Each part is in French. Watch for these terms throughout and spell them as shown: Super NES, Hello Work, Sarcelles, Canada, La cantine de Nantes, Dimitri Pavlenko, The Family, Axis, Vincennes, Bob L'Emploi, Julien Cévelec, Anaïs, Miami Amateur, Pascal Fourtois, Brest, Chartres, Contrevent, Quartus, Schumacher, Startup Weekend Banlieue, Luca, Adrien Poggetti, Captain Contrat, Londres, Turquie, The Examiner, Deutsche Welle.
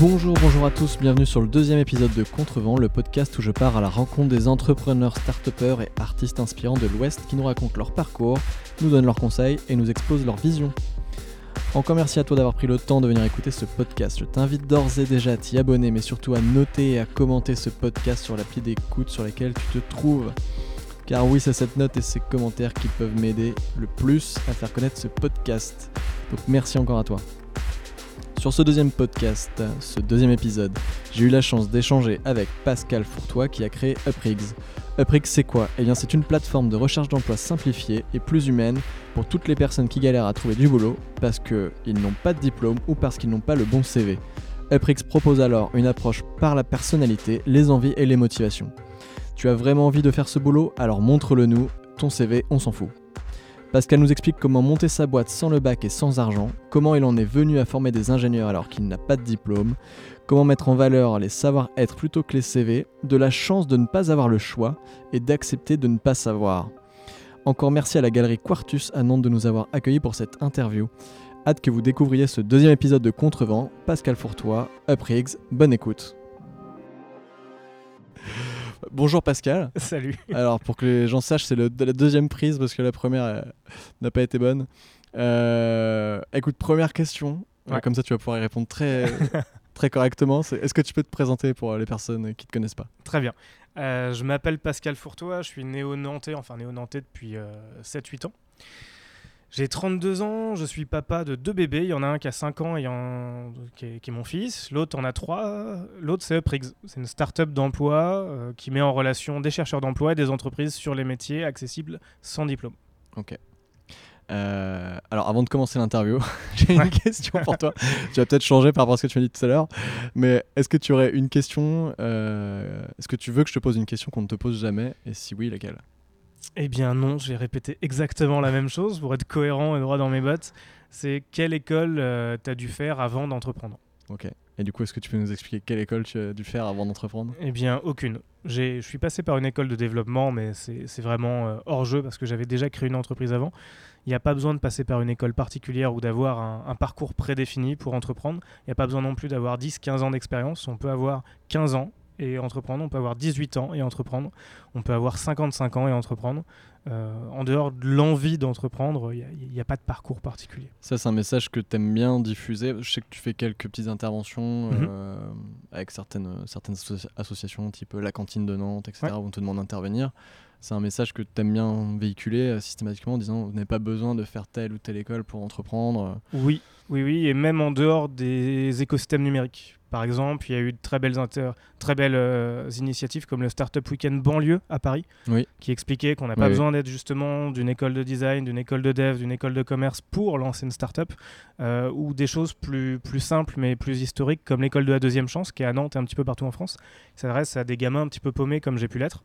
Bonjour à tous, bienvenue sur le deuxième épisode de Contrevent, le podcast où je pars à la rencontre des entrepreneurs, start-upers et artistes inspirants de l'Ouest qui nous racontent leur parcours, nous donnent leurs conseils et nous exposent leur vision. Encore merci à toi d'avoir pris le temps de venir écouter ce podcast. Je t'invite d'ores et déjà à t'y abonner, mais surtout à noter et à commenter ce podcast sur l'appli d'écoute sur laquelle tu te trouves. Car oui, c'est cette note et ces commentaires qui peuvent m'aider le plus à faire connaître ce podcast. Donc merci encore à toi. Sur ce deuxième épisode, j'ai eu la chance d'échanger avec Pascal Fourtois qui a créé Uprigs. Uprigs, c'est quoi ? Eh bien, c'est une plateforme de recherche d'emploi simplifiée et plus humaine pour toutes les personnes qui galèrent à trouver du boulot parce qu'ils n'ont pas de diplôme ou parce qu'ils n'ont pas le bon CV. Uprigs propose alors une approche par la personnalité, les envies et les motivations. Tu as vraiment envie de faire ce boulot ? Alors montre-le nous, ton CV, on s'en fout. Pascal nous explique comment monter sa boîte sans le bac et sans argent, comment il en est venu à former des ingénieurs alors qu'il n'a pas de diplôme, comment mettre en valeur les savoir-être plutôt que les CV, de la chance de ne pas avoir le choix et d'accepter de ne pas savoir. Encore merci à la galerie Quartus à Nantes de nous avoir accueillis pour cette interview. Hâte que vous découvriez ce deuxième épisode de Contrevent, Pascal Fourtois, Uprigs, bonne écoute. Bonjour Pascal. Salut. Alors pour que les gens sachent, c'est la deuxième prise parce que la première n'a pas été bonne. Écoute, première question. Ouais. Comme ça, tu vas pouvoir y répondre très, très correctement. Est-ce que tu peux te présenter pour les personnes qui ne te connaissent pas ? Très bien. Je m'appelle Pascal Fourtois. Je suis néo-nantais depuis 7-8 ans. J'ai 32 ans. Je suis papa de deux bébés. Il y en a un qui a 5 ans et qui est mon fils. L'autre en a 3. L'autre, c'est Uprigs. C'est une start-up d'emploi qui met en relation des chercheurs d'emploi et des entreprises sur les métiers accessibles sans diplôme. Ok. Alors, avant de commencer l'interview, j'ai une question pour toi. Tu vas peut-être changer par rapport à ce que tu m'as dit tout à l'heure. Mais est-ce que tu aurais une question Est-ce que tu veux que je te pose une question qu'on ne te pose jamais ? Et si oui, laquelle ? Eh bien non, j'ai répété exactement la même chose pour être cohérent et droit dans mes bottes. C'est quelle école t'as dû faire avant d'entreprendre ? Ok. Et du coup, est-ce que tu peux nous expliquer quelle école tu as dû faire avant d'entreprendre ? Eh bien, aucune. Je suis passé par une école de développement, mais c'est vraiment hors jeu parce que j'avais déjà créé une entreprise avant. Il n'y a pas besoin de passer par une école particulière ou d'avoir un parcours prédéfini pour entreprendre. Il n'y a pas besoin non plus d'avoir 10-15 ans d'expérience. On peut avoir 15 ans. Et entreprendre, on peut avoir 18 ans et entreprendre, on peut avoir 55 ans et entreprendre. En dehors de l'envie d'entreprendre, il n'y a pas de parcours particulier. Ça, c'est un message que tu aimes bien diffuser. Je sais que tu fais quelques petites interventions avec certaines associations, type La cantine de Nantes, etc., où on te demande d'intervenir. C'est un message que tu aimes bien véhiculer systématiquement en disant vous n'avez pas besoin de faire telle ou telle école pour entreprendre. Oui, et même en dehors des écosystèmes numériques. Par exemple, il y a eu de très belles initiatives comme le Startup Weekend Banlieue à Paris, qui expliquait qu'on n'a pas besoin d'être justement d'une école de design, d'une école de dev, d'une école de commerce pour lancer une start-up, ou des choses plus simples mais plus historiques comme l'école de la deuxième chance qui est à Nantes et un petit peu partout en France, qui s'adresse à des gamins un petit peu paumés comme j'ai pu l'être.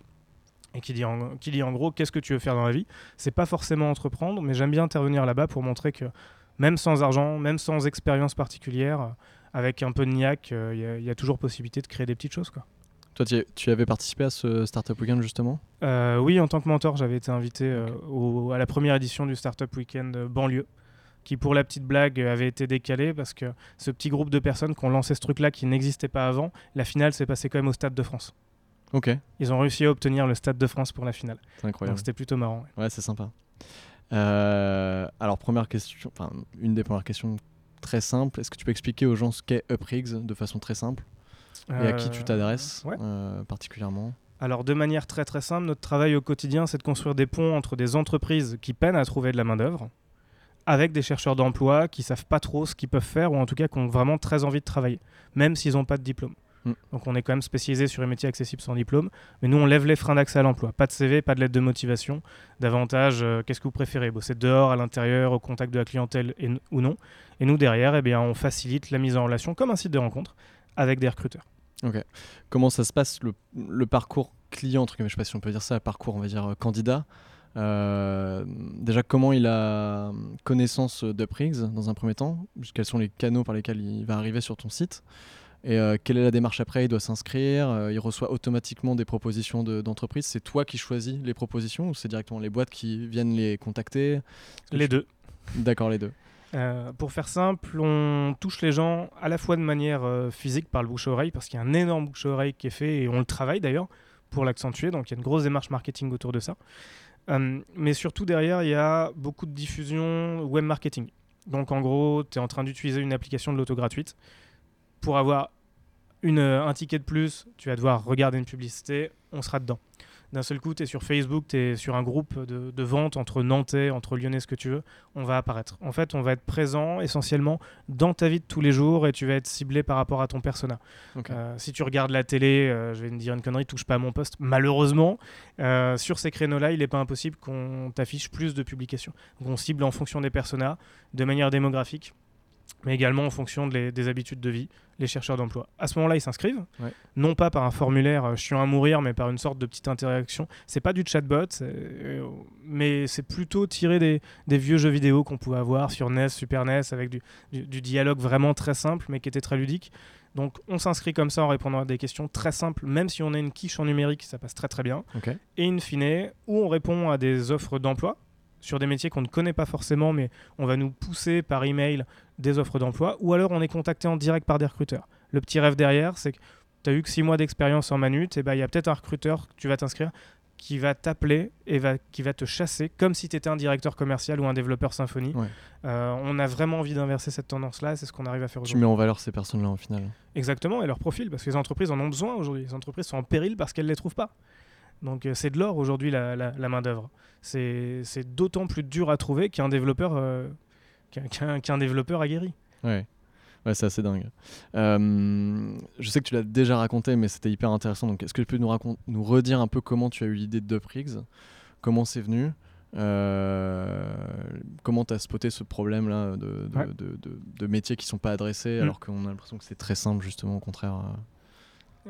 Et qui dit en gros, qu'est-ce que tu veux faire dans la vie ? C'est pas forcément entreprendre, mais j'aime bien intervenir là-bas pour montrer que même sans argent, même sans expérience particulière, avec un peu de niaque, il y a toujours possibilité de créer des petites choses, quoi. Toi, tu avais participé à ce Startup Weekend, justement ? Oui, en tant que mentor, j'avais été invité à la première édition du Startup Weekend Banlieue, qui, pour la petite blague, avait été décalé parce que ce petit groupe de personnes qui ont lancé ce truc-là qui n'existait pas avant, la finale s'est passée quand même au Stade de France. Okay. Ils ont réussi à obtenir le Stade de France pour la finale. C'est incroyable. Donc c'était plutôt marrant. Ouais, c'est sympa. Alors, première question, enfin, une des premières questions très simples. Est-ce que tu peux expliquer aux gens ce qu'est Uprigs de façon très simple et à qui tu t'adresses particulièrement ? Alors, de manière très très simple, notre travail au quotidien, c'est de construire des ponts entre des entreprises qui peinent à trouver de la main-d'œuvre avec des chercheurs d'emploi qui ne savent pas trop ce qu'ils peuvent faire ou en tout cas qui ont vraiment très envie de travailler, même s'ils n'ont pas de diplôme. Donc on est quand même spécialisé sur les métiers accessibles sans diplôme, mais nous on lève les freins d'accès à l'emploi, pas de CV, pas de lettre de motivation, davantage qu'est-ce que vous préférez, bosser dehors, à l'intérieur, au contact de la clientèle ou non, et nous derrière, eh bien, on facilite la mise en relation comme un site de rencontre avec des recruteurs. Ok. Comment ça se passe le parcours client, entre guillemets, je ne sais pas si on peut dire ça, parcours on va dire candidat. Déjà, comment il a connaissance d'Uprigs dans un premier temps, quels sont les canaux par lesquels il va arriver sur ton site ? Et quelle est la démarche après ? Il doit s'inscrire, il reçoit automatiquement des propositions d'entreprises. C'est toi qui choisis les propositions ou c'est directement les boîtes qui viennent les contacter ? Les deux. D'accord, les deux. Pour faire simple, on touche les gens à la fois de manière physique par le bouche-à-oreille, parce qu'il y a un énorme bouche-à-oreille qui est fait, et on le travaille d'ailleurs pour l'accentuer, donc il y a une grosse démarche marketing autour de ça. Mais surtout derrière, il y a beaucoup de diffusion web marketing. Donc en gros, tu es en train d'utiliser une application de l'auto gratuite. Pour avoir un ticket de plus, tu vas devoir regarder une publicité, on sera dedans. D'un seul coup, tu es sur Facebook, tu es sur un groupe de vente entre Nantais, entre Lyonnais, ce que tu veux, on va apparaître. En fait, on va être présent essentiellement dans ta vie de tous les jours et tu vas être ciblé par rapport à ton persona. Okay. Si tu regardes la télé, je vais me dire une connerie, touche pas à mon poste. Malheureusement, sur ces créneaux-là, il n'est pas impossible qu'on t'affiche plus de publications. Donc, on cible en fonction des personas, de manière démographique, mais également en fonction des habitudes de vie, les chercheurs d'emploi. À ce moment-là, ils s'inscrivent, ouais. Non pas par un formulaire chiant à mourir, mais par une sorte de petite interaction. C'est pas du chatbot, mais c'est plutôt tiré des vieux jeux vidéo qu'on pouvait avoir sur NES, Super NES, avec du dialogue vraiment très simple, mais qui était très ludique. Donc, on s'inscrit comme ça en répondant à des questions très simples, même si on a une quiche en numérique, ça passe très très bien. Okay. Et in fine, où on répond à des offres d'emploi, sur des métiers qu'on ne connaît pas forcément, mais on va nous pousser par email des offres d'emploi, ou alors on est contacté en direct par des recruteurs. Le petit rêve derrière, c'est que tu as eu que 6 mois d'expérience en manut, et ben, y a peut-être un recruteur que tu vas t'inscrire qui va t'appeler et qui va te chasser comme si tu étais un directeur commercial ou un développeur Symfony. Ouais. On a vraiment envie d'inverser cette tendance-là, c'est ce qu'on arrive à faire aujourd'hui. Tu mets en valeur ces personnes-là en final. Exactement, et leur profil, parce que les entreprises en ont besoin aujourd'hui. Les entreprises sont en péril parce qu'elles ne les trouvent pas. Donc c'est de l'or aujourd'hui la main-d'œuvre. C'est d'autant plus dur à trouver qu'un développeur, qu'un développeur aguerri. Ouais. Ouais, c'est assez dingue. Je sais que tu l'as déjà raconté, mais c'était hyper intéressant. Donc est-ce que tu peux nous redire un peu comment tu as eu l'idée de Uprigs, comment c'est venu, comment tu as spoté ce problème-là de métiers qui ne sont pas adressés alors qu'on a l'impression que c'est très simple justement au contraire.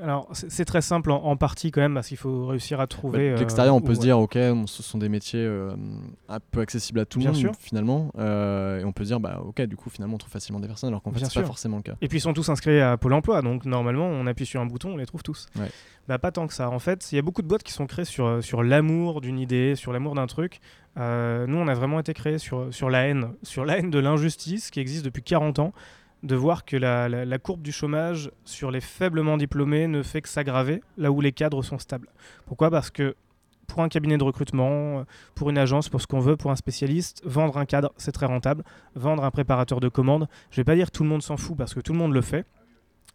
Alors, c'est très simple en partie quand même, parce qu'il faut réussir à trouver... de l'extérieur, on peut se dire, ok, ce sont des métiers peu accessibles à tout le monde, sûr. Finalement. Et on peut se dire, bah, ok, du coup, finalement, on trouve facilement des personnes, alors qu'en fait, c'est pas forcément le cas. Et puis, ils sont tous inscrits à Pôle emploi, donc normalement, on appuie sur un bouton, on les trouve tous. Ouais. Bah, pas tant que ça. En fait, il y a beaucoup de boîtes qui sont créées sur l'amour d'une idée, sur l'amour d'un truc. Nous, on a vraiment été créés sur la haine de l'injustice qui existe depuis 40 ans. De voir que la courbe du chômage sur les faiblement diplômés ne fait que s'aggraver là où les cadres sont stables. Pourquoi ? Parce que pour un cabinet de recrutement, pour une agence, pour ce qu'on veut, pour un spécialiste, vendre un cadre, c'est très rentable. Vendre un préparateur de commandes, je ne vais pas dire tout le monde s'en fout parce que tout le monde le fait,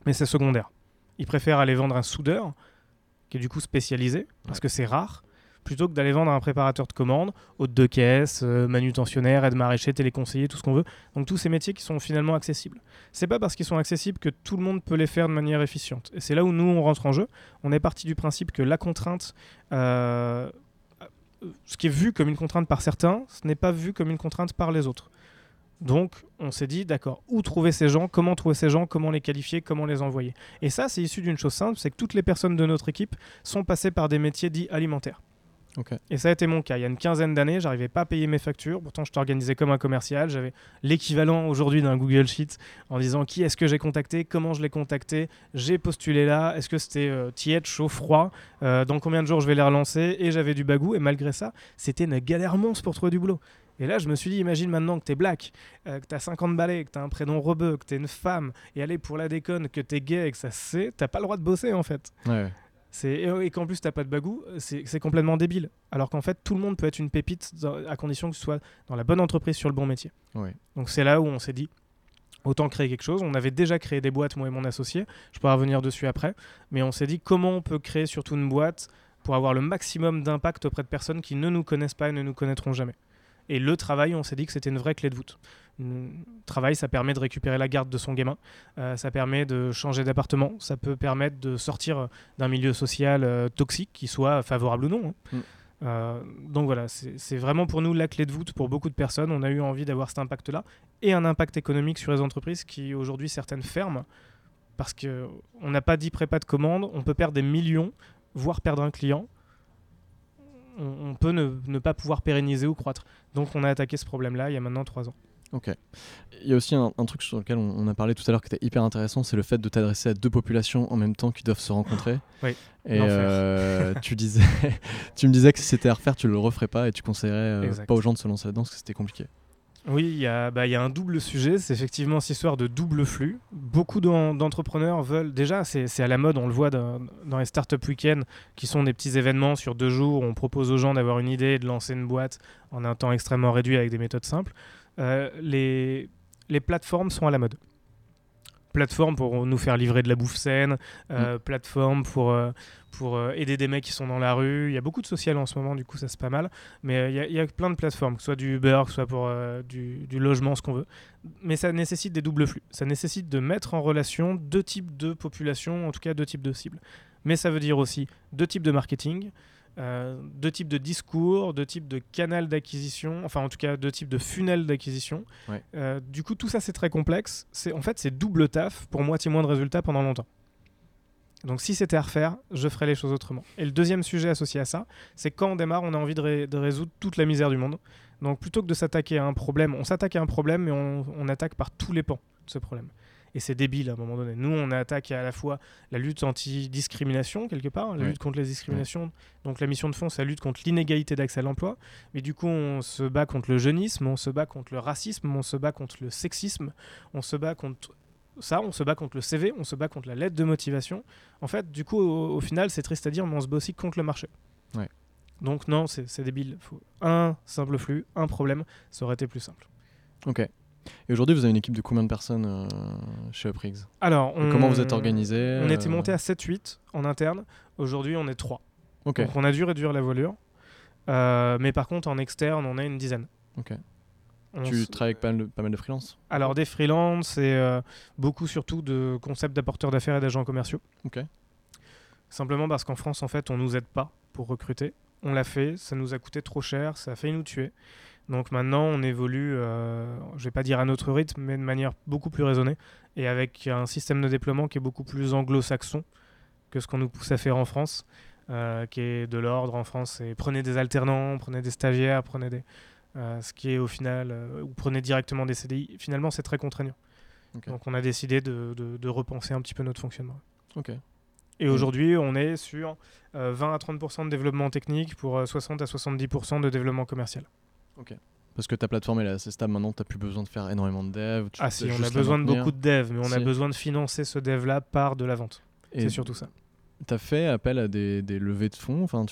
mais c'est secondaire. Ils préfèrent aller vendre un soudeur, qui est du coup spécialisé, parce que c'est rare, plutôt que d'aller vendre un préparateur de commandes, hôte de caisse, manutentionnaire, aide maraîcher, téléconseiller, tout ce qu'on veut. Donc tous ces métiers qui sont finalement accessibles. C'est pas parce qu'ils sont accessibles que tout le monde peut les faire de manière efficiente. Et c'est là où nous, on rentre en jeu. On est parti du principe que la contrainte, ce qui est vu comme une contrainte par certains, ce n'est pas vu comme une contrainte par les autres. Donc, on s'est dit, d'accord, où trouver ces gens, comment trouver ces gens, comment les qualifier, comment les envoyer. Et ça, c'est issu d'une chose simple, c'est que toutes les personnes de notre équipe sont passées par des métiers dits alimentaires. Okay. Et ça a été mon cas. Il y a une quinzaine d'années, j'arrivais pas à payer mes factures. Pourtant, je t'organisais comme un commercial. J'avais l'équivalent aujourd'hui d'un Google Sheet en disant qui est-ce que j'ai contacté, comment je l'ai contacté, j'ai postulé là, est-ce que c'était tiède, chaud, froid, dans combien de jours je vais les relancer. Et j'avais du bagou. Et malgré ça, c'était une galère monstre pour trouver du boulot. Et là, je me suis dit, imagine maintenant que t'es black, que t'as 50 balais, que t'as un prénom rebeu, que t'es une femme, et allez pour la déconne, que t'es gay et que ça se sait, t'as pas le droit de bosser en fait. Ouais. Et qu'en plus t'as pas de bagou, c'est complètement débile. Alors qu'en fait tout le monde peut être une pépite à condition que ce soit dans la bonne entreprise sur le bon métier. Oui. Donc c'est là où on s'est dit autant créer quelque chose. On avait déjà créé des boîtes, moi et mon associé, je pourrais revenir dessus après, mais on s'est dit comment on peut créer surtout une boîte pour avoir le maximum d'impact auprès de personnes qui ne nous connaissent pas et ne nous connaîtront jamais. Et le travail, on s'est dit que c'était une vraie clé de voûte. Le travail, ça permet de récupérer la garde de son gamin, ça permet de changer d'appartement, ça peut permettre de sortir d'un milieu social toxique, qui soit favorable ou non. Hein. Donc voilà, c'est vraiment pour nous la clé de voûte pour beaucoup de personnes. On a eu envie d'avoir cet impact-là et un impact économique sur les entreprises qui, aujourd'hui, certaines ferment parce qu'on n'a pas 10 prépas de commandes, on peut perdre des millions, voire perdre un client. On peut ne pas pouvoir pérenniser ou croître. Donc on a attaqué ce problème-là il y a maintenant 3 ans. Ok. Il y a aussi un truc sur lequel on a parlé tout à l'heure qui était hyper intéressant, c'est le fait de t'adresser à deux populations en même temps qui doivent se rencontrer. Oui, et tu me disais que si c'était à refaire, tu le referais pas et tu conseillerais pas aux gens de se lancer là-dedans parce que c'était compliqué. Oui, il y a un double sujet, c'est effectivement cette histoire de double flux. Beaucoup d'entrepreneurs veulent, déjà c'est à la mode, on le voit dans les Startup Weekend, qui sont des petits événements sur 2 jours où on propose aux gens d'avoir une idée et de lancer une boîte en un temps extrêmement réduit avec des méthodes simples. Les plateformes sont à la mode. Plateforme pour nous faire livrer de la bouffe saine, plateforme pour aider des mecs qui sont dans la rue. Il y a beaucoup de social en ce moment, du coup ça c'est pas mal. Mais il y a plein de plateformes, que ce soit du Uber, que ce soit pour du logement, ce qu'on veut. Mais ça nécessite des doubles flux. Ça nécessite de mettre en relation 2 types de populations, en tout cas 2 types de cibles. Mais ça veut dire aussi 2 types de marketing, 2 types de discours, 2 types de canaux d'acquisition, enfin en tout cas 2 types de funnels d'acquisition. Ouais. Du coup, tout ça c'est très complexe. En fait, c'est double taf pour moitié moins de résultats pendant longtemps. Donc si c'était à refaire, je ferais les choses autrement. Et le deuxième sujet associé à ça, c'est quand on démarre, on a envie de résoudre toute la misère du monde. Donc plutôt que de s'attaquer à un problème, on s'attaque à un problème mais on attaque par tous les pans de ce problème. Et c'est débile à un moment donné. Nous, on attaque à la fois la lutte anti-discrimination, quelque part, la lutte contre les discriminations. Oui. Donc la mission de fond, c'est la lutte contre l'inégalité d'accès à l'emploi. Mais du coup, on se bat contre le jeunisme, on se bat contre le racisme, on se bat contre le sexisme, on se bat contre ça, on se bat contre le CV, on se bat contre la lettre de motivation. En fait, du coup, au final, c'est triste à dire, mais on se bat aussi contre le marché. Oui. Donc non, c'est débile. Faut un simple flux, un problème, ça aurait été plus simple. Ok. Et aujourd'hui, vous avez une équipe de combien de personnes chez Uprigs ? Alors, comment vous êtes organisé ? On était monté à 7-8 en interne. Aujourd'hui, on est 3. Okay. Donc, on a dû réduire la voilure. Mais par contre, en externe, on est une dizaine. Ok. Tu travailles avec pas mal de freelance ? Alors, des freelances et beaucoup surtout de concepts d'apporteurs d'affaires et d'agents commerciaux. Ok. Simplement parce qu'en France, en fait, on nous aide pas pour recruter. On l'a fait, ça nous a coûté trop cher, ça a failli nous tuer. Donc maintenant, on évolue, je vais pas dire à notre rythme, mais de manière beaucoup plus raisonnée et avec un système de déploiement qui est beaucoup plus anglo-saxon que ce qu'on nous pousse à faire en France, qui est de l'ordre en France. Et prenez des alternants, prenez des stagiaires, prenez des, ce qui est au final, ou prenez directement des CDI. Finalement, c'est très contraignant. Okay. Donc on a décidé de repenser un petit peu notre fonctionnement. Ok. Et aujourd'hui, on est sur 20 à 30% de développement technique pour 60 à 70% de développement commercial. Ok. Parce que ta plateforme est assez stable maintenant, tu n'as plus besoin de faire énormément de dev. Ah si, on a besoin de beaucoup de dev, mais on a besoin de financer ce dev-là par de la vente. Et c'est surtout ça. Tu as fait appel à des levées de fonds, enfin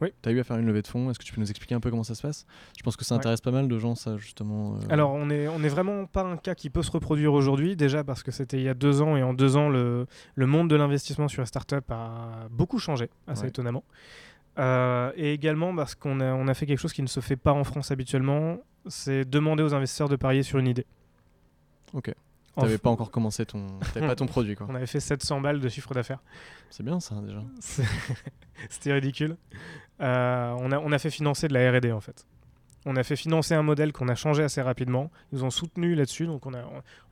Oui. Tu as eu à faire une levée de fonds, est-ce que tu peux nous expliquer un peu comment ça se passe ? Je pense que ça intéresse pas mal de gens, ça, justement. Alors, on est vraiment pas un cas qui peut se reproduire aujourd'hui, déjà parce que c'était il y a 2 ans, et en 2 ans, le monde de l'investissement sur les startups a beaucoup changé, assez étonnamment. Et également parce qu'on a fait quelque chose qui ne se fait pas en France habituellement, c'est demander aux investisseurs de parier sur une idée. Ok. T'avais pas encore commencé t'avais pas ton produit, quoi. On avait fait 700 balles de chiffre d'affaires. C'est bien ça, déjà. C'était ridicule. On a fait financer de la R&D, en fait. On a fait financer un modèle qu'on a changé assez rapidement. Ils nous ont soutenus là-dessus. Donc on a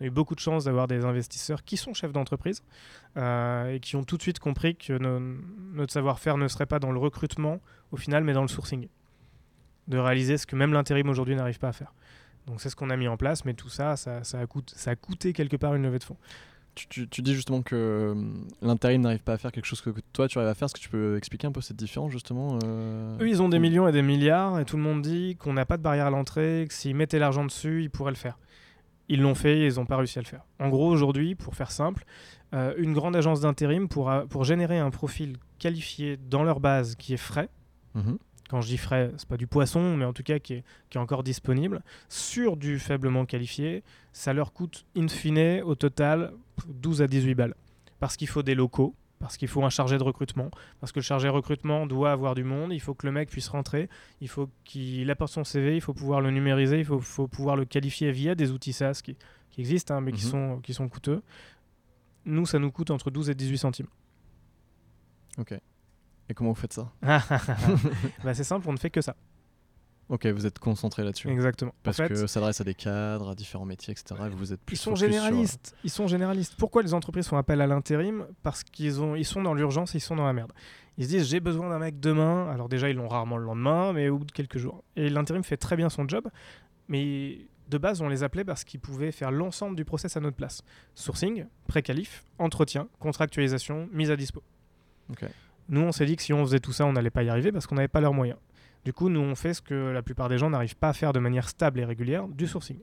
eu beaucoup de chance d'avoir des investisseurs qui sont chefs d'entreprise et qui ont tout de suite compris que notre savoir-faire ne serait pas dans le recrutement au final, mais dans le sourcing. De réaliser ce que même l'intérim aujourd'hui n'arrive pas à faire. Donc c'est ce qu'on a mis en place, mais tout ça a coûté quelque part une levée de fonds. Tu dis justement que l'intérim n'arrive pas à faire quelque chose que toi tu arrives à faire. Est-ce que tu peux expliquer un peu cette différence justement ? Eux, ils ont des millions et des milliards et tout le monde dit qu'on n'a pas de barrière à l'entrée, que s'ils mettaient l'argent dessus, ils pourraient le faire. Ils l'ont fait et ils n'ont pas réussi à le faire. En gros, aujourd'hui, pour faire simple, une grande agence d'intérim, pour générer un profil qualifié dans leur base qui est frais, quand je dis frais, c'est pas du poisson, mais en tout cas qui est encore disponible, sur du faiblement qualifié, ça leur coûte in fine au total 12 à 18 balles. Parce qu'il faut des locaux, parce qu'il faut un chargé de recrutement, parce que le chargé de recrutement doit avoir du monde, il faut que le mec puisse rentrer, il faut qu'il apporte son CV, il faut pouvoir le numériser, il faut pouvoir le qualifier via des outils SaaS qui existent, mais qui sont coûteux. Nous, ça nous coûte entre 12 et 18 centimes. Ok. Et comment vous faites ça ? C'est simple, on ne fait que ça. Ok, vous êtes concentré là-dessus. Exactement. Parce que ça s'adresse à des cadres, à différents métiers, etc. Vous êtes plus ils sont généralistes. Pourquoi les entreprises font appel à l'intérim ? Parce qu'ils sont dans l'urgence, ils sont dans la merde. Ils se disent, j'ai besoin d'un mec demain. Alors déjà, ils l'ont rarement le lendemain, mais au bout de quelques jours. Et l'intérim fait très bien son job, mais de base, on les appelait parce qu'ils pouvaient faire l'ensemble du process à notre place. Sourcing, pré-qualif, entretien, contractualisation, mise à dispo. Ok. Nous, on s'est dit que si on faisait tout ça, on n'allait pas y arriver parce qu'on n'avait pas leurs moyens. Du coup, nous, on fait ce que la plupart des gens n'arrivent pas à faire de manière stable et régulière, du sourcing.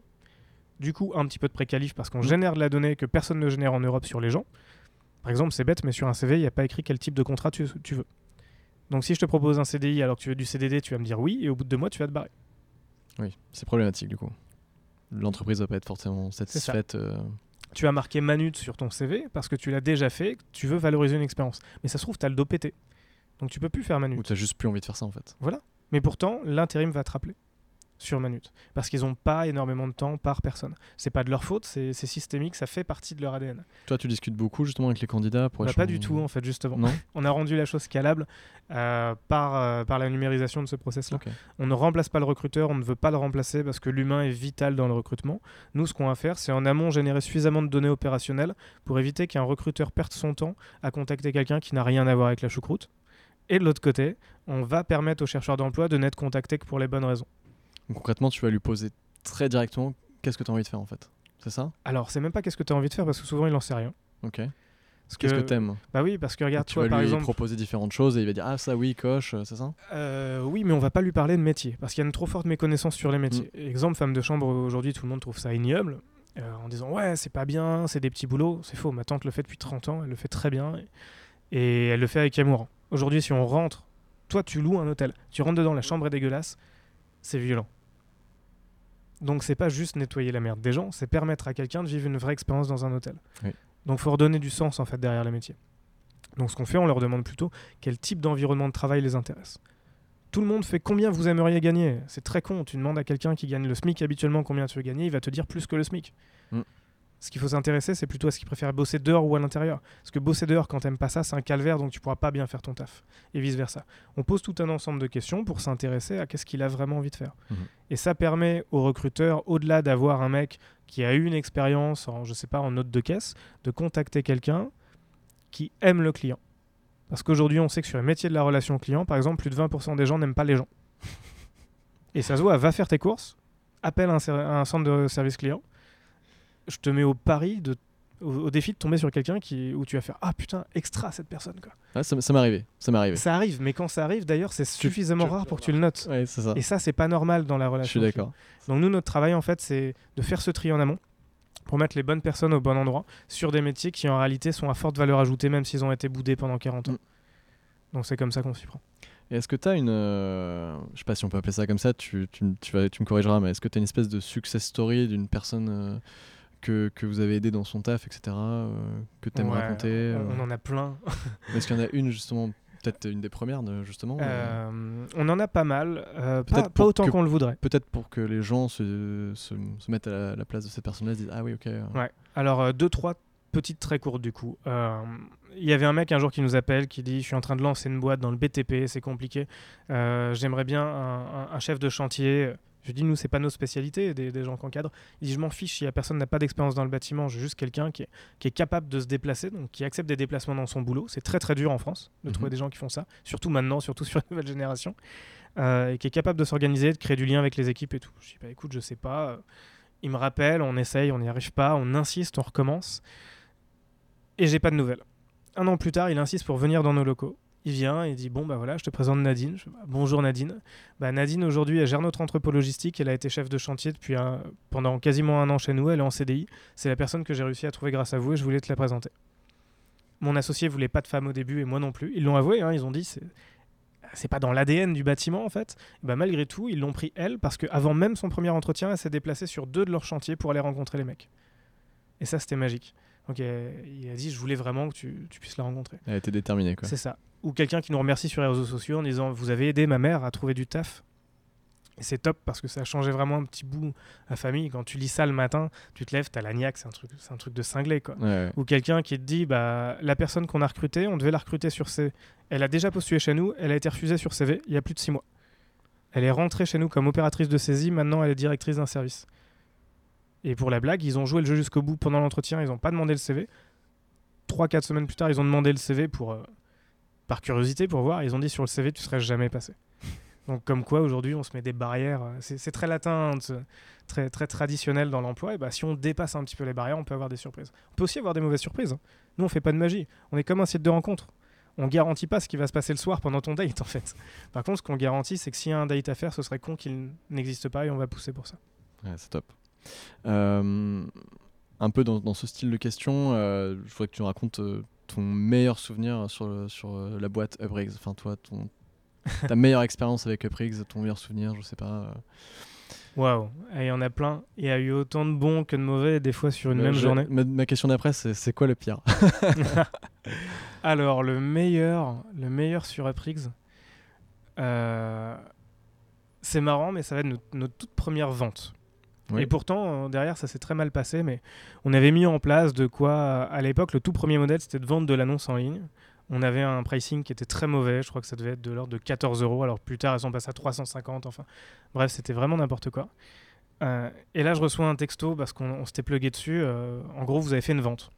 Du coup, un petit peu de pré-qualif parce qu'on génère de la donnée que personne ne génère en Europe sur les gens. Par exemple, c'est bête, mais sur un CV, il n'y a pas écrit quel type de contrat tu veux. Donc, si je te propose un CDI alors que tu veux du CDD, tu vas me dire oui, et au bout de 2 mois, tu vas te barrer. Oui, c'est problématique du coup. L'entreprise ne va pas être forcément satisfaite. Tu as marqué Manut sur ton CV parce que tu l'as déjà fait, tu veux valoriser une expérience. Mais ça se trouve, tu as le dos pété. Donc, tu ne peux plus faire Manut. Ou tu n'as juste plus envie de faire ça en fait. Voilà. Mais pourtant, l'intérim va te rappeler sur Manut parce qu'ils n'ont pas énormément de temps par personne. C'est pas de leur faute, c'est systémique, ça fait partie de leur ADN. Toi, tu discutes beaucoup justement avec les candidats pour Pas du tout en fait, justement. Non. On a rendu la chose scalable par la numérisation de ce process-là. Okay. On ne remplace pas le recruteur, on ne veut pas le remplacer parce que l'humain est vital dans le recrutement. Nous, ce qu'on va faire, c'est en amont générer suffisamment de données opérationnelles pour éviter qu'un recruteur perde son temps à contacter quelqu'un qui n'a rien à voir avec la choucroute. Et de l'autre côté, on va permettre aux chercheurs d'emploi de n'être contactés que pour les bonnes raisons. Donc concrètement, tu vas lui poser très directement qu'est-ce que tu as envie de faire en fait, c'est ça ? Alors, c'est même pas qu'est-ce que tu as envie de faire parce que souvent, il n'en sait rien. Ok. Qu'est-ce que t'aimes ? Bah oui, parce que regarde, toi, par exemple... Tu vas lui proposer différentes choses et il va dire « Ah, ça oui, coche, c'est ça ?» Oui, mais on va pas lui parler de métier parce qu'il y a une trop forte méconnaissance sur les métiers. Mmh. Exemple, femme de chambre, aujourd'hui, tout le monde trouve ça ignoble en disant « Ouais, c'est pas bien, c'est des petits boulots. » C'est faux, ma tante le fait depuis 30 ans, elle le fait très bien et elle le fait avec amour. Aujourd'hui, si on rentre, toi tu loues un hôtel, tu rentres dedans, la chambre est dégueulasse, c'est violent. Donc c'est pas juste nettoyer la merde des gens, c'est permettre à quelqu'un de vivre une vraie expérience dans un hôtel. Oui. Donc faut redonner du sens en fait derrière les métiers. Donc ce qu'on fait, on leur demande plutôt quel type d'environnement de travail les intéresse. Tout le monde fait combien vous aimeriez gagner. C'est très con, tu demandes à quelqu'un qui gagne le SMIC habituellement combien tu veux gagner, il va te dire plus que le SMIC. Mm. Ce qu'il faut s'intéresser, c'est plutôt à ce qu'il préfère bosser dehors ou à l'intérieur. Parce que bosser dehors, quand t'aimes pas ça, c'est un calvaire, donc tu pourras pas bien faire ton taf. Et vice-versa. On pose tout un ensemble de questions pour s'intéresser à qu'est-ce qu'il a vraiment envie de faire. Mmh. Et ça permet aux recruteurs, au-delà d'avoir un mec qui a eu une expérience en, je sais pas, en note de caisse, de contacter quelqu'un qui aime le client. Parce qu'aujourd'hui, on sait que sur les métiers de la relation client, par exemple, plus de 20% des gens n'aiment pas les gens. Et ça se voit, va faire tes courses, appelle un centre de service client. Je te mets au défi de tomber sur quelqu'un où tu vas faire « Ah putain, extra cette personne !» quoi. Ouais, ça m'est arrivé. Ça arrive, mais quand ça arrive, d'ailleurs, c'est suffisamment rare pour que tu le notes. Ouais, c'est ça. Et ça, c'est pas normal dans la relation. Je suis d'accord. Donc nous, notre travail, en fait, c'est de faire ce tri en amont pour mettre les bonnes personnes au bon endroit sur des métiers qui, en réalité, sont à forte valeur ajoutée, même s'ils ont été boudés pendant 40 ans. Donc c'est comme ça qu'on s'y prend. Et est-ce que tu as une... je sais pas si on peut appeler ça comme ça, tu me corrigeras, mais est-ce que tu as une espèce de success story d'une personne... Que vous avez aidé dans son taf, etc., que t'aimes raconter On en a plein. Est-ce qu'il y en a une, justement, peut-être une des premières, justement On en a pas mal, pas autant qu'on le voudrait. Peut-être pour que les gens se mettent à la place de cette personne-là et se disent « Ah oui, ok. » Ouais. Alors, 2-3 petites très courtes, du coup. Il y avait un mec, un jour, qui nous appelle, qui dit « Je suis en train de lancer une boîte dans le BTP, c'est compliqué. J'aimerais bien un chef de chantier. » Je dis, nous, c'est pas nos spécialités, des gens qu'encadre. Il dit, je m'en fiche, si la personne n'a pas d'expérience dans le bâtiment, j'ai juste quelqu'un qui est capable de se déplacer, donc qui accepte des déplacements dans son boulot. C'est très, très dur en France de trouver des gens qui font ça, surtout maintenant, surtout sur la nouvelle génération, et qui est capable de s'organiser, de créer du lien avec les équipes et tout. Je dis, bah écoute, je sais pas. Il me rappelle, on essaye, on n'y arrive pas, on insiste, on recommence. Et j'ai pas de nouvelles. 1 an plus tard, il insiste pour venir dans nos locaux. Il vient, il dit « Bon, bah voilà, je te présente Nadine. » Bonjour Nadine. Bah, Nadine, aujourd'hui, elle gère notre entrepôt logistique. Elle a été chef de chantier depuis pendant quasiment 1 an chez nous. Elle est en CDI. C'est la personne que j'ai réussi à trouver grâce à vous et je voulais te la présenter. Mon associé voulait pas de femme au début et moi non plus. Ils l'ont avoué, hein, ils ont dit « C'est pas dans l'ADN du bâtiment, en fait. » Bah, malgré tout, ils l'ont pris, elle, parce qu'avant même son premier entretien, elle s'est déplacée sur 2 de leurs chantiers pour aller rencontrer les mecs. Et ça, c'était magique. Donc, il a dit « Je voulais vraiment que tu puisses la rencontrer. » Elle était déterminée, quoi. C'est ça. Ou quelqu'un qui nous remercie sur les réseaux sociaux en disant « Vous avez aidé ma mère à trouver du taf. » Et c'est top parce que ça a changé vraiment un petit bout à famille. Quand tu lis ça le matin, tu te lèves, t'as la niaque, c'est un truc de cinglé, quoi. Ouais, ouais. Ou quelqu'un qui te dit bah, « La personne qu'on a recrutée, on devait la recruter sur CV. Elle a déjà postulé chez nous, elle a été refusée sur CV il y a plus de 6 mois. Elle est rentrée chez nous comme opératrice de saisie, maintenant elle est directrice d'un service. » Et pour la blague, ils ont joué le jeu jusqu'au bout pendant l'entretien, ils n'ont pas demandé le CV. 3-4 semaines plus tard, ils ont demandé le CV pour... par curiosité pour voir, ils ont dit sur le CV tu serais jamais passé. Donc comme quoi aujourd'hui on se met des barrières, c'est très latin, très, très traditionnel dans l'emploi, et bah, si on dépasse un petit peu les barrières on peut avoir des surprises. On peut aussi avoir des mauvaises surprises. Nous on fait pas de magie, on est comme un site de rencontre. on garantit pas ce qui va se passer le soir pendant ton date en fait. Par contre, ce qu'on garantit, c'est que s'il y a un date à faire, ce serait con qu'il n'existe pas et on va pousser pour ça. Ouais, c'est top. Un peu dans ce style de question, je voudrais que tu racontes ton meilleur souvenir sur la boîte Uprigs. Enfin, toi, ta meilleure expérience avec Uprigs, ton meilleur souvenir, je sais pas. Waouh, il y en a plein. Il y a eu autant de bons que de mauvais, des fois sur une même journée. Ma question d'après, c'est quoi le pire? Alors, le meilleur sur Uprigs, c'est marrant, mais ça va être notre toute première vente. Oui. Et pourtant, derrière, ça s'est très mal passé, mais on avait mis en place de quoi... À l'époque, le tout premier modèle, c'était de vendre de l'annonce en ligne. On avait un pricing qui était très mauvais, je crois que ça devait être de l'ordre de 14€, alors plus tard, elles sont passées à 350, enfin... Bref, c'était vraiment n'importe quoi. Et là, je reçois un texto, parce qu'on s'était plugué dessus, en gros, vous avez fait une vente.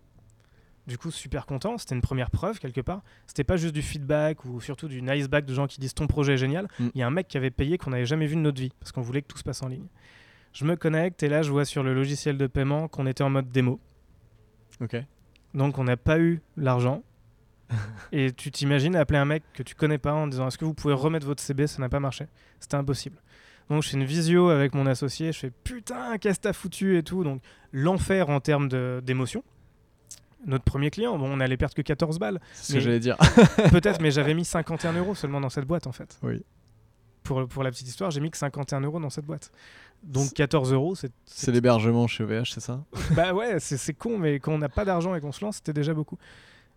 Du coup, super content, c'était une première preuve, quelque part. C'était pas juste du feedback, ou surtout du nice back de gens qui disent « ton projet est génial », il y a un mec qui avait payé qu'on n'avait jamais vu de notre vie, parce qu'on voulait que tout se passe en ligne. Je me connecte et là, je vois sur le logiciel de paiement qu'on était en mode démo. Ok. Donc, on n'a pas eu l'argent. Et tu t'imagines appeler un mec que tu connais pas en disant « Est-ce que vous pouvez remettre votre CB ? Ça n'a pas marché. » C'était impossible. Donc, je fais une visio avec mon associé. Je fais « Putain, qu'est-ce que t'as foutu ?» et tout. Donc, l'enfer en termes d'émotion. Notre premier client, bon, on allait perdre que 14 balles. C'est ce que j'allais dire. Peut-être, mais j'avais mis 51€ seulement dans cette boîte, en fait. Oui. Pour la petite histoire, j'ai mis que 51€ dans cette boîte. Donc 14€, c'est l'hébergement chez OVH, c'est ça? Bah ouais, c'est con, mais quand on n'a pas d'argent et qu'on se lance, c'était déjà beaucoup.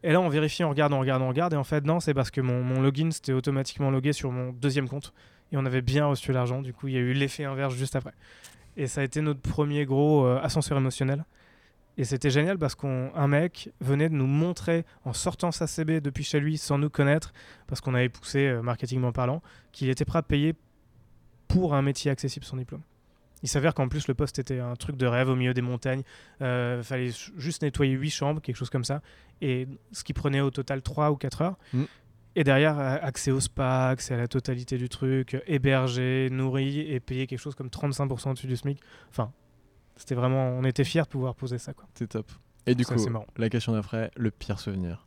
Et là, on vérifie, on regarde, et en fait, non, c'est parce que mon login s'était automatiquement logué sur mon deuxième compte, et on avait bien reçu l'argent, du coup, il y a eu l'effet inverse juste après. Et ça a été notre premier gros ascenseur émotionnel. Et c'était génial parce qu'un mec venait de nous montrer, en sortant sa CB depuis chez lui, sans nous connaître, parce qu'on avait poussé, marketingment parlant, qu'il était prêt à payer pour un métier accessible son diplôme. Il s'avère qu'en plus, le poste était un truc de rêve au milieu des montagnes. Fallait juste nettoyer 8 chambres, quelque chose comme ça. Et ce qui prenait au total 3 ou 4 heures. Mmh. Et derrière, accès au spa, accès à la totalité du truc, hébergé, nourri et payé quelque chose comme 35% au-dessus du SMIC. Enfin... C'était vraiment, on était fiers de pouvoir poser ça, quoi. C'est top. Et du coup, la question d'après, le pire souvenir.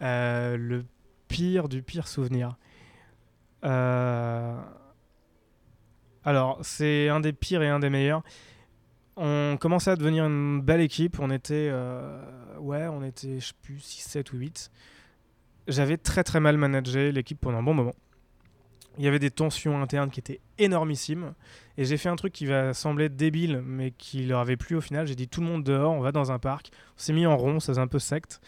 Le pire du pire souvenir. Alors, c'est un des pires et un des meilleurs. On commençait à devenir une belle équipe. On était, je sais plus, 6, 7 ou 8. J'avais très très mal managé l'équipe pendant un bon moment. Il y avait des tensions internes qui étaient énormissimes. Et j'ai fait un truc qui va sembler débile, mais qui leur avait plu au final. J'ai dit tout le monde dehors, on va dans un parc. On s'est mis en rond, ça faisait un peu secte.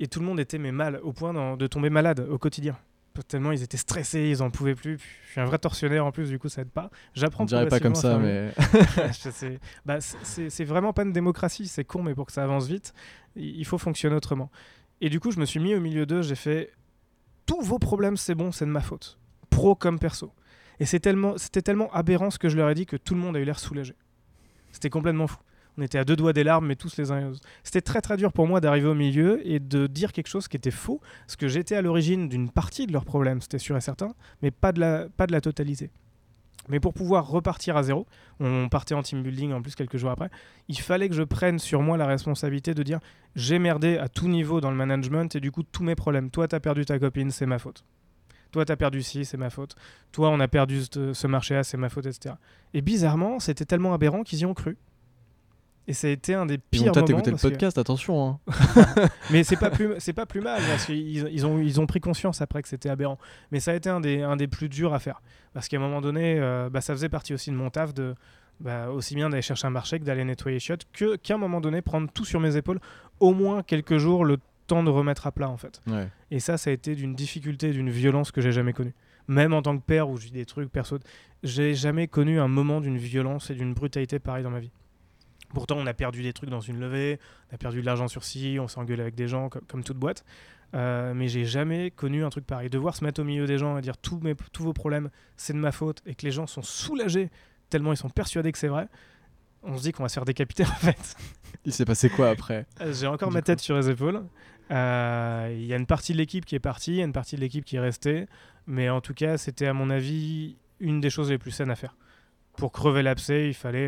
Et tout le monde était mal, au point de tomber malade au quotidien. Tellement ils étaient stressés, ils n'en pouvaient plus. Puis, je suis un vrai tortionnaire en plus, du coup ça aide pas. J'apprends. On dirait pas comme ça, mais... c'est vraiment pas une démocratie, c'est con, mais pour que ça avance vite, il faut fonctionner autrement. Et du coup je me suis mis au milieu d'eux, j'ai fait « Tous vos problèmes c'est bon, c'est de ma faute. » Pro comme perso. Et c'était tellement aberrant ce que je leur ai dit que tout le monde a eu l'air soulagé. C'était complètement fou. On était à deux doigts des larmes, mais tous les uns et les autres. C'était très très dur pour moi d'arriver au milieu et de dire quelque chose qui était faux, parce que j'étais à l'origine d'une partie de leurs problèmes, c'était sûr et certain, mais pas de la totalité. Mais pour pouvoir repartir à zéro, on partait en team building en plus quelques jours après, il fallait que je prenne sur moi la responsabilité de dire « j'ai merdé à tout niveau dans le management et du coup tous mes problèmes. Toi t'as perdu ta copine, c'est ma faute. » Toi, t'as perdu ci, c'est ma faute. Toi, on a perdu ce marché-là, c'est ma faute, etc. Et bizarrement, c'était tellement aberrant qu'ils y ont cru. Et ça a été un des pires moments. Ils ont peut-être écouté le podcast, attention. Hein. Mais c'est pas plus mal, parce qu'ils ont pris conscience après que c'était aberrant. Mais ça a été un des plus durs à faire. Parce qu'à un moment donné, ça faisait partie aussi de mon taf, aussi bien d'aller chercher un marché que d'aller nettoyer chiottes, qu'à un moment donné, prendre tout sur mes épaules, au moins quelques jours, le temps de remettre à plat en fait. Ouais. Et ça a été d'une difficulté, d'une violence que j'ai jamais connue. Même en tant que père où je dis des trucs perso, j'ai jamais connu un moment d'une violence et d'une brutalité pareille dans ma vie. Pourtant on a perdu des trucs dans une levée, on a perdu de l'argent sur ci, on s'engueule avec des gens comme toute boîte, mais j'ai jamais connu un truc pareil. Devoir se mettre au milieu des gens et dire tous vos problèmes c'est de ma faute et que les gens sont soulagés tellement ils sont persuadés que c'est vrai, on se dit qu'on va se faire décapiter en fait. Il s'est passé quoi après? J'ai encore ma tête sur les épaules. Il y a une partie de l'équipe qui est partie, il y a une partie de l'équipe qui est restée, mais en tout cas c'était à mon avis une des choses les plus saines à faire. Pour crever l'abcès, il fallait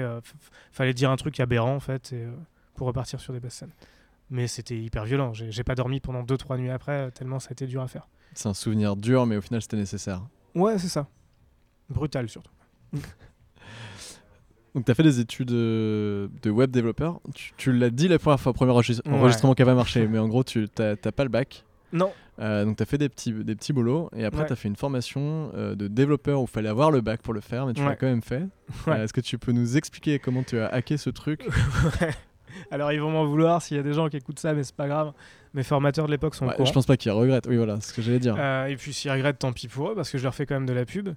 dire un truc aberrant en fait, pour repartir sur des bases saines. mais c'était hyper violent. J'ai pas dormi pendant 2-3 nuits après, tellement ça a été dur à faire. C'est un souvenir dur, mais au final, c'était nécessaire. Ouais, c'est ça. Brutal, surtout. Donc, tu as fait des études de web développeur. Tu l'as dit la première fois, premier enregistrement qui avait marché, mais en gros, tu t'as pas le bac. Non. Donc, tu as fait des petits boulots et après, tu as fait une formation de développeur où il fallait avoir le bac pour le faire, mais tu l'as quand même fait. Ouais. Est-ce que tu peux nous expliquer comment tu as hacké ce truc? Alors, ils vont m'en vouloir s'il y a des gens qui écoutent ça, mais c'est pas grave. Mes formateurs de l'époque sont au courant. Je pense pas qu'ils regrettent, oui, voilà, c'est ce que j'allais dire. Et puis, s'ils regrettent, tant pis pour eux, parce que je leur fais quand même de la pub.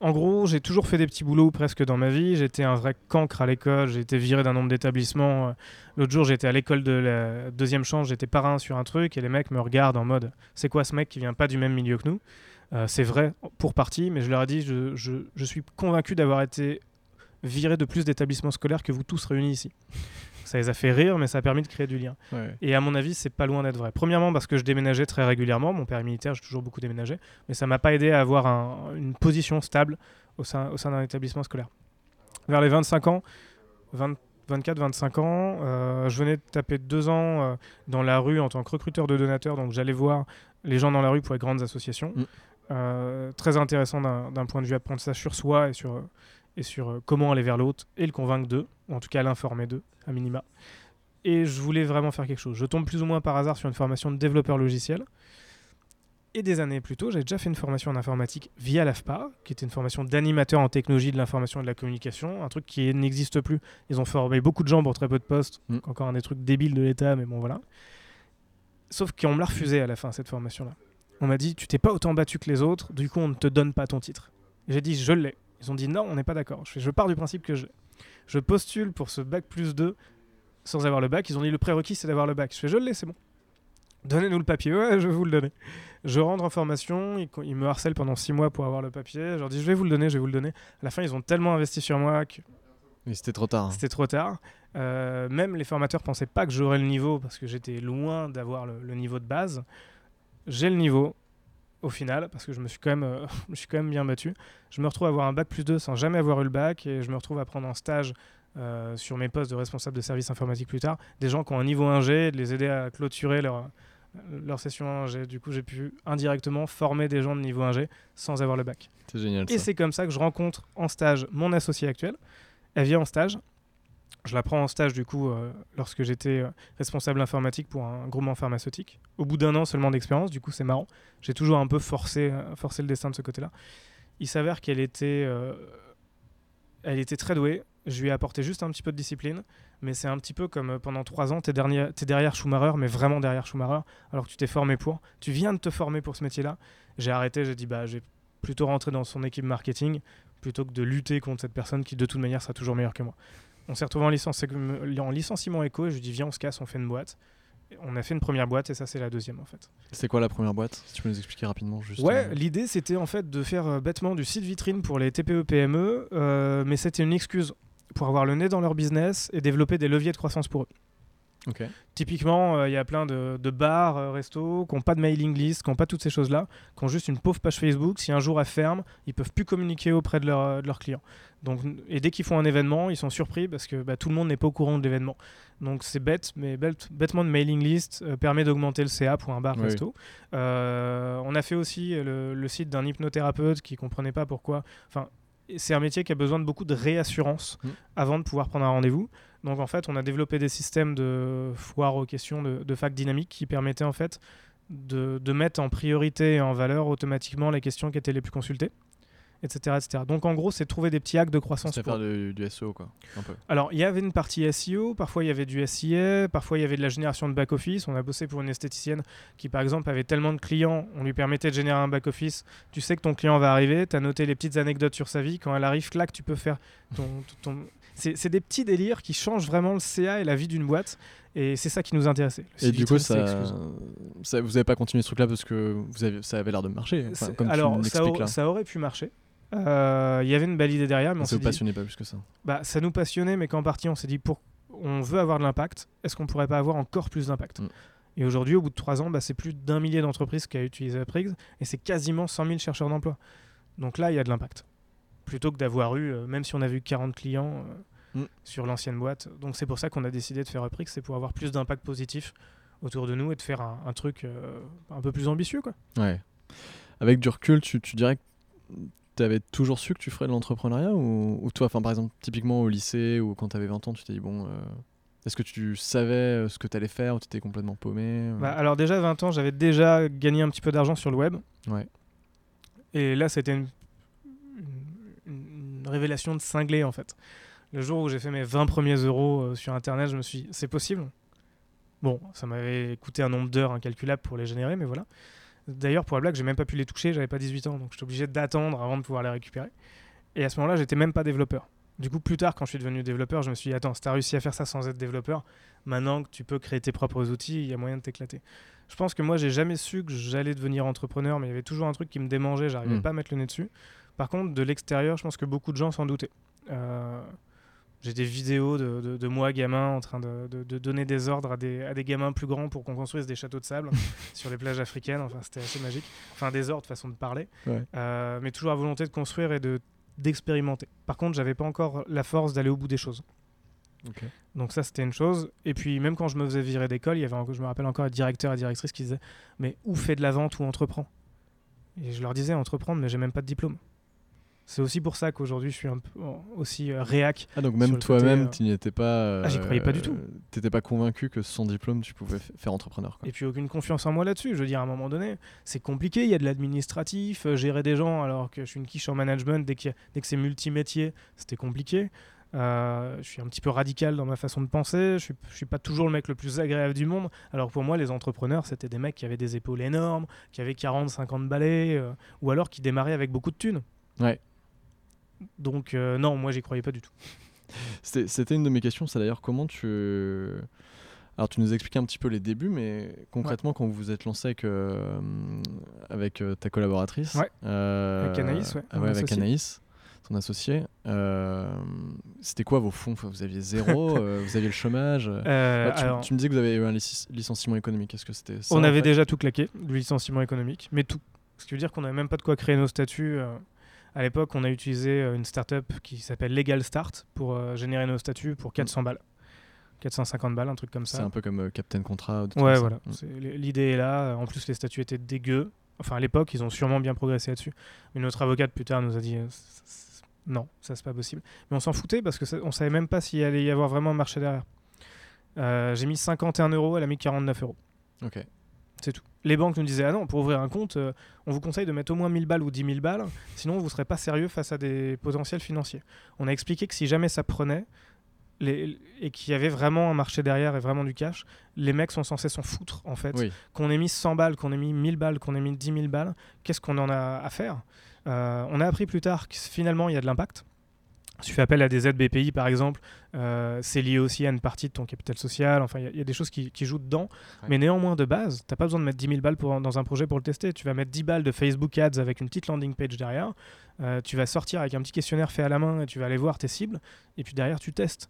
En gros, j'ai toujours fait des petits boulots presque dans ma vie. J'étais un vrai cancre à l'école. J'ai été viré d'un nombre d'établissements. L'autre jour, j'étais à l'école de la deuxième chance. J'étais parrain sur un truc et les mecs me regardent en mode « C'est quoi ce mec qui vient pas du même milieu que nous ?» C'est vrai pour partie, mais je leur ai dit je suis convaincu d'avoir été viré de plus d'établissements scolaires que vous tous réunis ici. » Ça les a fait rire, mais ça a permis de créer du lien. Ouais. Et à mon avis, c'est pas loin d'être vrai. Premièrement, parce que je déménageais très régulièrement. Mon père est militaire, j'ai toujours beaucoup déménagé. Mais ça m'a pas aidé à avoir une position stable au sein d'un établissement scolaire. Vers les 25 ans, 24-25 ans, je venais de taper 2 ans dans la rue en tant que recruteur de donateurs. Donc j'allais voir les gens dans la rue pour les grandes associations. Mmh. Très intéressant d'un point de vue apprentissage sur soi et sur comment aller vers l'autre et le convaincre d'eux, ou en tout cas l'informer d'eux, à minima. Et je voulais vraiment faire quelque chose. Je tombe plus ou moins par hasard sur une formation de développeur logiciel. Et des années plus tôt, j'avais déjà fait une formation en informatique via l'AFPA, qui était une formation d'animateur en technologie de l'information et de la communication, un truc qui n'existe plus. Ils ont formé beaucoup de gens pour très peu de postes, donc encore un des trucs débiles de l'État, mais bon voilà. Sauf qu'on me l'a refusé à la fin, cette formation-là. On m'a dit, tu t'es pas autant battu que les autres, du coup on ne te donne pas ton titre. Et j'ai dit, je l'ai. Ils ont dit non, on n'est pas d'accord. Je pars du principe que je postule pour ce bac plus 2 sans avoir le bac. Ils ont dit le prérequis, c'est d'avoir le bac. Je l'ai, c'est bon. Donnez-nous le papier. Ouais, je vais vous le donner. Je rentre en formation. Ils me harcèlent pendant 6 mois pour avoir le papier. Je leur dis, je vais vous le donner, je vais vous le donner. À la fin, ils ont tellement investi sur moi que... Mais c'était trop tard. C'était trop tard. Même les formateurs ne pensaient pas que j'aurais le niveau parce que j'étais loin d'avoir le niveau de base. J'ai le niveau. Au final, parce que je me suis quand même bien battu, je me retrouve à avoir un bac plus 2 sans jamais avoir eu le bac et je me retrouve à prendre en stage sur mes postes de responsable de service informatique plus tard, des gens qui ont un niveau 1G, de les aider à clôturer leur session 1G. Du coup, j'ai pu indirectement former des gens de niveau 1G sans avoir le bac. C'est génial. Et ça. C'est comme ça que je rencontre en stage mon associé actuel. Elle vient en stage. Je la prends en stage du coup lorsque j'étais responsable informatique pour un groupement pharmaceutique. Au bout d'un an seulement d'expérience, du coup c'est marrant. J'ai toujours un peu forcé le destin de ce côté-là. Il s'avère qu'elle était, très douée. Je lui ai apporté juste un petit peu de discipline, mais c'est un petit peu comme pendant 3 ans, t'es derrière Schumacher, mais vraiment derrière Schumacher, alors que tu t'es formé pour. Tu viens de te former pour ce métier-là. J'ai arrêté, j'ai dit je vais plutôt rentrer dans son équipe marketing plutôt que de lutter contre cette personne qui de toute manière sera toujours meilleure que moi. On s'est retrouvé en licenciement éco et je lui dis viens on se casse, on fait une boîte. On a fait une première boîte et ça c'est la deuxième en fait. C'est quoi la première boîte? Si tu peux nous expliquer rapidement juste. Ouais, l'idée c'était en fait de faire bêtement du site vitrine pour les TPE-PME, mais c'était une excuse pour avoir le nez dans leur business et développer des leviers de croissance pour eux. Okay. Typiquement, y a plein de bars, restos, qui n'ont pas de mailing list, qui n'ont pas toutes ces choses-là, qui ont juste une pauvre page Facebook. Si un jour elle ferme, ils ne peuvent plus communiquer auprès de leurs clients. Donc, et dès qu'ils font un événement, ils sont surpris parce que tout le monde n'est pas au courant de l'événement. Donc c'est bête, mais bêtement de mailing list permet d'augmenter le CA pour un bar, resto. On a fait aussi le site d'un hypnothérapeute qui ne comprenait pas pourquoi... Enfin, c'est un métier qui a besoin de beaucoup de réassurance avant de pouvoir prendre un rendez-vous. Donc en fait, on a développé des systèmes de foire aux questions de fac dynamique qui permettaient en fait de mettre en priorité et en valeur automatiquement les questions qui étaient les plus consultées, etc. etc. Donc en gros, c'est trouver des petits hacks de croissance. C'est faire du SEO quoi, un peu. Alors il y avait une partie SEO, parfois il y avait du SIA, parfois il y avait de la génération de back-office. On a bossé pour une esthéticienne qui par exemple avait tellement de clients, on lui permettait de générer un back-office. Tu sais que ton client va arriver, tu as noté les petites anecdotes sur sa vie. Quand elle arrive, clac, tu peux faire ton C'est des petits délires qui changent vraiment le CA et la vie d'une boîte. Et c'est ça qui nous intéressait. Et du coup, vous n'avez pas continué ce truc-là parce que ça avait l'air de marcher. Enfin, comme alors, ça aurait pu marcher. Il y avait une belle idée derrière. Mais ça ne vous passionnait pas plus que ça. Ça nous passionnait, mais qu'en partie, on s'est dit, on veut avoir de l'impact. Est-ce qu'on ne pourrait pas avoir encore plus d'impact? Et aujourd'hui, au bout de 3 ans, c'est plus d'1 millier d'entreprises qui a utilisé Uprigs. Et c'est quasiment 100 000 chercheurs d'emploi. Donc là, il y a de l'impact. Plutôt que d'avoir eu, même si on avait eu 40 clients sur l'ancienne boîte. Donc c'est pour ça qu'on a décidé de faire Uprigs, c'est pour avoir plus d'impact positif autour de nous et de faire un truc un peu plus ambitieux, quoi. Ouais. Avec du recul, tu dirais que tu avais toujours su que tu ferais de l'entrepreneuriat ou toi, par exemple, typiquement au lycée ou quand tu avais 20 ans, tu t'es dit, bon, est-ce que tu savais ce que tu allais faire ou tu étais complètement paumé Bah, alors déjà, à 20 ans, j'avais déjà gagné un petit peu d'argent sur le web. Ouais. Et là, c'était une révélation de cinglé, en fait. Le jour où j'ai fait mes 20 premiers euros sur Internet, je me suis dit, c'est possible. Bon, ça m'avait coûté un nombre d'heures incalculable pour les générer, mais voilà. D'ailleurs, pour la blague, j'ai même pas pu les toucher, j'avais pas 18 ans, donc j'étais obligé d'attendre avant de pouvoir les récupérer. Et à ce moment-là, j'étais même pas développeur. Du coup, plus tard, quand je suis devenu développeur, je me suis dit, attends, si t'as réussi à faire ça sans être développeur, maintenant que tu peux créer tes propres outils, il y a moyen de t'éclater. Je pense que moi, j'ai jamais su que j'allais devenir entrepreneur, mais il y avait toujours un truc qui me démangeait, j'arrivais pas à mettre le nez dessus. Par contre, de l'extérieur, je pense que beaucoup de gens s'en doutaient. J'ai des vidéos de moi, gamin, en train de donner des ordres à des gamins plus grands pour qu'on construise des châteaux de sable sur les plages africaines. Enfin, c'était assez magique. Enfin, des ordres, façon de parler. Ouais. Mais toujours à volonté de construire et d'expérimenter. Par contre, j'avais pas encore la force d'aller au bout des choses. Okay. Donc ça, c'était une chose. Et puis, même quand je me faisais virer d'école, il y avait je me rappelle encore les directeurs et directrices qui disaient « Mais où fais de la vente ou entreprends ?» Et je leur disais « Entreprendre, mais j'ai même pas de diplôme. » C'est aussi pour ça qu'aujourd'hui, je suis un peu aussi réac. Ah, donc même toi-même, tu n'y étais pas... j'y croyais pas du tout. Tu n'étais pas convaincu que sans diplôme, tu pouvais faire entrepreneur, quoi. Et puis, aucune confiance en moi là-dessus. Je veux dire, à un moment donné, c'est compliqué. Il y a de l'administratif, gérer des gens, alors que je suis une quiche en management. Dès que c'est multimétier, c'était compliqué. Je suis un petit peu radical dans ma façon de penser. Je suis pas toujours le mec le plus agréable du monde. Alors pour moi, les entrepreneurs, c'était des mecs qui avaient des épaules énormes, qui avaient 40, 50 balais, ou alors qui démarraient avec beaucoup de thunes. Ouais. Donc non, moi j'y croyais pas du tout. C'était une de mes questions, c'est d'ailleurs comment tu... Alors tu nous expliquais un petit peu les débuts, mais concrètement quand vous vous êtes lancé avec ta collaboratrice... Ouais. Avec Anaïs, ouais. Ah ouais, avec Anaïs, ton associé. C'était quoi vos fonds ? Vous aviez zéro, vous aviez le chômage. Tu me disais que vous avez eu un licenciement économique, est-ce que c'était ça ? On avait déjà tout claqué, le licenciement économique, mais tout. Ce qui veut dire qu'on n'avait même pas de quoi créer nos statuts... À l'époque, on a utilisé une startup qui s'appelle Legal Start pour générer nos statuts pour 400 balles. 450 balles, un truc comme ça. C'est un peu comme Captain Contrat. Ouais, voilà. L'idée est là. En plus, les statuts étaient dégueux. Enfin, à l'époque, ils ont sûrement bien progressé là-dessus. Mais notre avocate, plus tard, nous a dit non, ça, c'est pas possible. Mais on s'en foutait parce qu'on savait même pas s'il allait y avoir vraiment un marché derrière. J'ai mis 51 euros, elle a mis 49 euros. Ok. C'est tout. Les banques nous disaient « Ah non, pour ouvrir un compte, on vous conseille de mettre au moins 1000 balles ou 10 000 balles, sinon vous ne serez pas sérieux face à des potentiels financiers. » On a expliqué que si jamais ça prenait et qu'il y avait vraiment un marché derrière et vraiment du cash, les mecs sont censés s'en foutre en fait. Oui. Qu'on ait mis 100 balles, qu'on ait mis 1000 balles, qu'on ait mis 10 000 balles, qu'est-ce qu'on en a à faire ? On a appris plus tard que finalement il y a de l'impact. Si tu fais appel à des aides BPI, par exemple, c'est lié aussi à une partie de ton capital social. Enfin, il y a des choses qui jouent dedans. Ouais. Mais néanmoins, de base, tu n'as pas besoin de mettre 10 000 balles dans un projet pour le tester. Tu vas mettre 10 balles de Facebook Ads avec une petite landing page derrière. Tu vas sortir avec un petit questionnaire fait à la main et tu vas aller voir tes cibles. Et puis derrière, tu testes.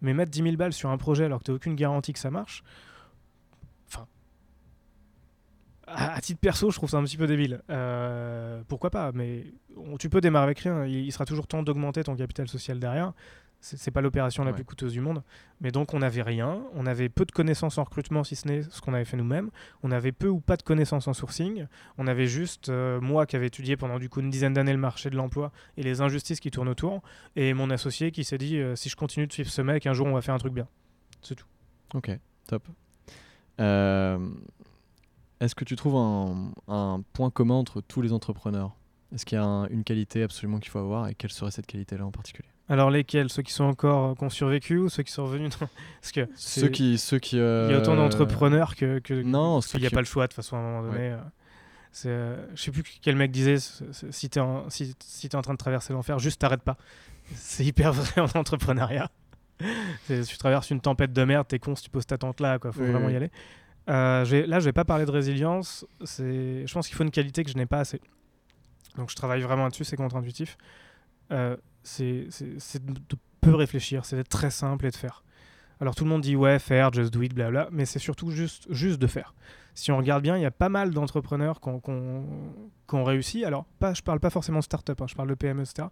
Mais mettre 10 000 balles sur un projet alors que tu n'as aucune garantie que ça marche... À titre perso, je trouve ça un petit peu débile. Pourquoi pas ? Mais tu peux démarrer avec rien. Il sera toujours temps d'augmenter ton capital social derrière. C'est pas l'opération la plus coûteuse du monde. Mais donc, on n'avait rien. On avait peu de connaissances en recrutement, si ce n'est ce qu'on avait fait nous-mêmes. On avait peu ou pas de connaissances en sourcing. On avait juste moi qui avais étudié pendant du coup une dizaine d'années le marché de l'emploi et les injustices qui tournent autour. Et mon associé qui s'est dit si je continue de suivre ce mec, un jour on va faire un truc bien. C'est tout. Ok, top. Est-ce que tu trouves un point commun entre tous les entrepreneurs ? Est-ce qu'il y a une qualité absolument qu'il faut avoir et quelle serait cette qualité-là en particulier ? Alors lesquels ? Ceux qui sont qui ont survécu ou ceux qui sont revenus dans... Parce que il y a autant d'entrepreneurs que non, qu'il n'y a pas le choix de toute façon à un moment donné. Ouais. Je sais plus quel mec disait si t'es en train de traverser l'enfer, juste t'arrête pas. C'est hyper vrai en entrepreneuriat. Si tu traverses une tempête de merde, t'es con si tu poses ta tente là, quoi. Faut vraiment y aller. Là, je vais pas parler de résilience. Je pense qu'il faut une qualité que je n'ai pas assez. Donc, je travaille vraiment là-dessus. C'est contre-intuitif. C'est de peu réfléchir. C'est d'être très simple et de faire. Alors, tout le monde dit faire, just do it, blabla. Mais c'est surtout juste de faire. Si on regarde bien, il y a pas mal d'entrepreneurs qui ont réussi. Alors, je parle pas forcément de start-up. Je parle de PME, etc.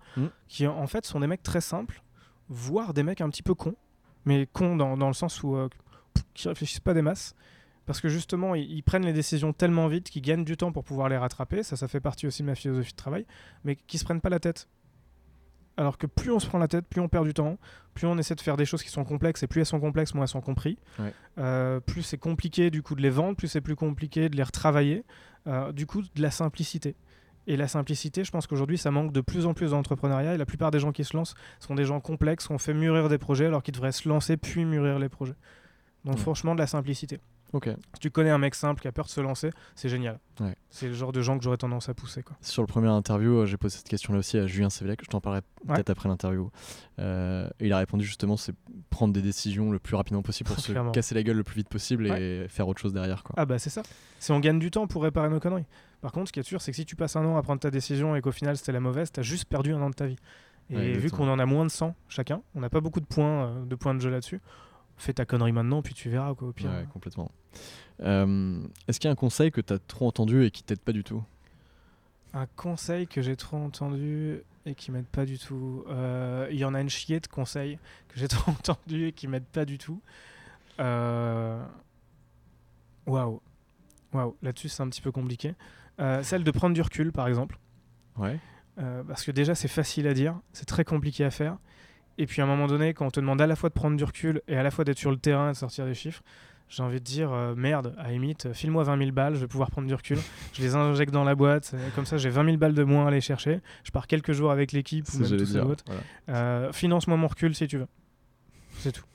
Qui, en fait, sont des mecs très simples, voire des mecs un petit peu cons. Mais cons dans le sens où qui réfléchissent pas des masses. parce que justement ils prennent les décisions tellement vite qu'ils gagnent du temps pour pouvoir les rattraper, ça fait partie aussi de ma philosophie de travail, mais qu'ils se prennent pas la tête. Alors que plus on se prend la tête, plus on perd du temps, plus on essaie de faire des choses qui sont complexes, et plus elles sont complexes, moins elles sont comprises. Ouais. Plus c'est compliqué du coup de les vendre, plus c'est plus compliqué de les retravailler. Du coup, de la simplicité. Et la simplicité, je pense qu'aujourd'hui, ça manque de plus en plus dans l'entrepreneuriat. Et la plupart des gens qui se lancent sont des gens complexes, qu'on fait mûrir des projets alors qu'ils devraient se lancer puis mûrir les projets. Donc franchement, de la simplicité. Okay. Si tu connais un mec simple qui a peur de se lancer, c'est génial. Ouais. C'est le genre de gens que j'aurais tendance à pousser, quoi. Sur le premier interview, j'ai posé cette question-là aussi à Julien Cévelec, je t'en parlerai peut-être après l'interview. Et il a répondu justement, c'est prendre des décisions le plus rapidement possible pour se casser la gueule le plus vite possible et faire autre chose derrière, quoi. Ah bah c'est ça. Si on gagne du temps pour réparer nos conneries. Par contre, ce qui est sûr, c'est que si tu passes un an à prendre ta décision et qu'au final c'était la mauvaise, t'as juste perdu un an de ta vie. Et vu qu'on en a moins de 100 chacun, on n'a pas beaucoup de points de jeu là-dessus. Fais ta connerie maintenant, puis tu verras, quoi, au pire. Ouais, complètement. Est-ce qu'il y a un conseil que t'as trop entendu et qui t'aide pas du tout ? Un conseil que j'ai trop entendu et qui m'aide pas du tout. Il y en a une chier de conseils que j'ai trop entendu et qui m'aident pas du tout. Waouh. Là-dessus, c'est un petit peu compliqué. Celle de prendre du recul, par exemple. Ouais. Parce que déjà, c'est facile à dire, c'est très compliqué à faire. Et puis à un moment donné, quand on te demande à la fois de prendre du recul et à la fois d'être sur le terrain et de sortir des chiffres, j'ai envie de dire merde, à limite, file-moi 20 000 balles, je vais pouvoir prendre du recul, je les injecte dans la boîte, comme ça j'ai 20 000 balles de moins à aller chercher, je pars quelques jours avec l'équipe ou même tout ça. Voilà. Finance-moi mon recul si tu veux. C'est tout.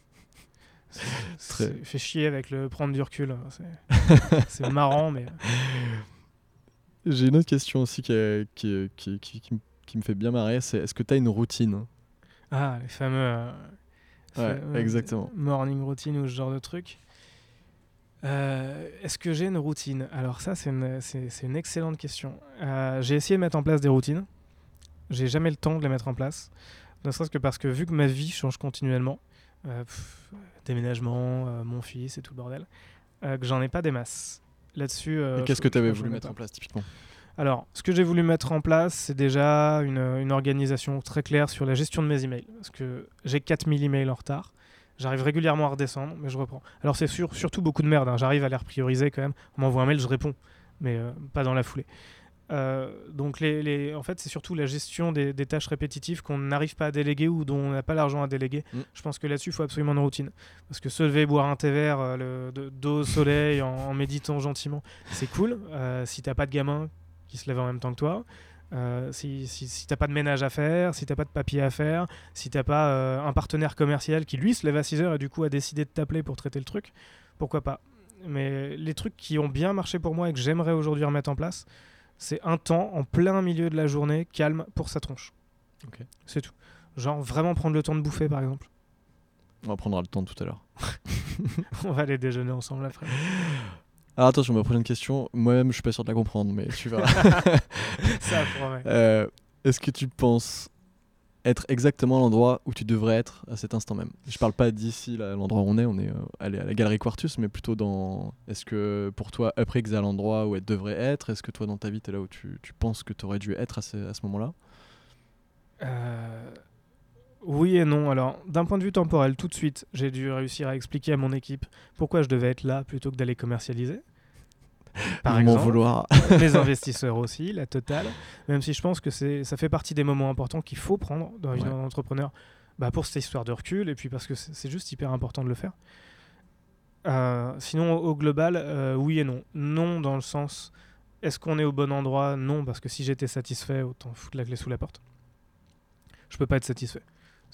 C'est fait chier avec le prendre du recul. C'est marrant, mais... J'ai une autre question aussi qui me fait bien marrer, c'est est-ce que tu as une routine ? Ah, les fameux, exactement. Morning routine ou ce genre de truc. Est-ce que j'ai une routine ? Alors ça, c'est une excellente question. J'ai essayé de mettre en place des routines. J'ai jamais le temps de les mettre en place. Ne serait-ce que parce que vu que ma vie change continuellement, déménagement, mon fils et tout le bordel, que j'en ai pas des masses. Là-dessus. Et qu'est-ce que tu avais voulu mettre en place typiquement ? Alors, ce que j'ai voulu mettre en place, c'est déjà une organisation très claire sur la gestion de mes emails. Parce que j'ai 4000 emails en retard. J'arrive régulièrement à redescendre, mais je reprends. Alors, c'est surtout beaucoup de merde. J'arrive à les reprioriser quand même. On m'envoie un mail, je réponds, mais pas dans la foulée. Donc, en fait, c'est surtout la gestion des tâches répétitives qu'on n'arrive pas à déléguer ou dont on n'a pas l'argent à déléguer. Mmh. Je pense que là-dessus, il faut absolument une routine. Parce que se lever, boire un thé vert dos au soleil en méditant gentiment, c'est cool. Si t'as pas de gamin qui se lèvent en même temps que toi, si t'as pas de ménage à faire, si t'as pas de papier à faire, si t'as pas un partenaire commercial qui lui se lève à 6h et du coup a décidé de t'appeler pour traiter le truc, pourquoi pas. Mais les trucs qui ont bien marché pour moi et que j'aimerais aujourd'hui remettre en place, c'est un temps en plein milieu de la journée, calme pour sa tronche. Okay. C'est tout. Genre vraiment prendre le temps de bouffer par exemple. On prendra le temps tout à l'heure. On va aller déjeuner ensemble après. Alors attention, ma prochaine question, moi-même je suis pas sûr de la comprendre, mais tu verras. Ça promet. Est-ce que tu penses être exactement à l'endroit où tu devrais être à cet instant même ? Je parle pas d'ici, là, l'endroit où on est à la galerie Quartus, mais plutôt dans... Est-ce que pour toi, Uprigs est à l'endroit où elle devrait être ? Est-ce que toi dans ta vie, t'es là où tu penses que t'aurais dû être à ce moment-là ? Oui et non. Alors, d'un point de vue temporel, tout de suite, j'ai dû réussir à expliquer à mon équipe pourquoi je devais être là plutôt que d'aller commercialiser. Par exemple, vouloir. Les investisseurs aussi, la totale. Même si je pense que ça fait partie des moments importants qu'il faut prendre dans une vie d'entrepreneur, pour cette histoire de recul et puis parce que c'est juste hyper important de le faire. Sinon, au global, oui et non. Non dans le sens, est-ce qu'on est au bon endroit ? Non, parce que si j'étais satisfait, autant foutre la clé sous la porte. Je peux pas être satisfait.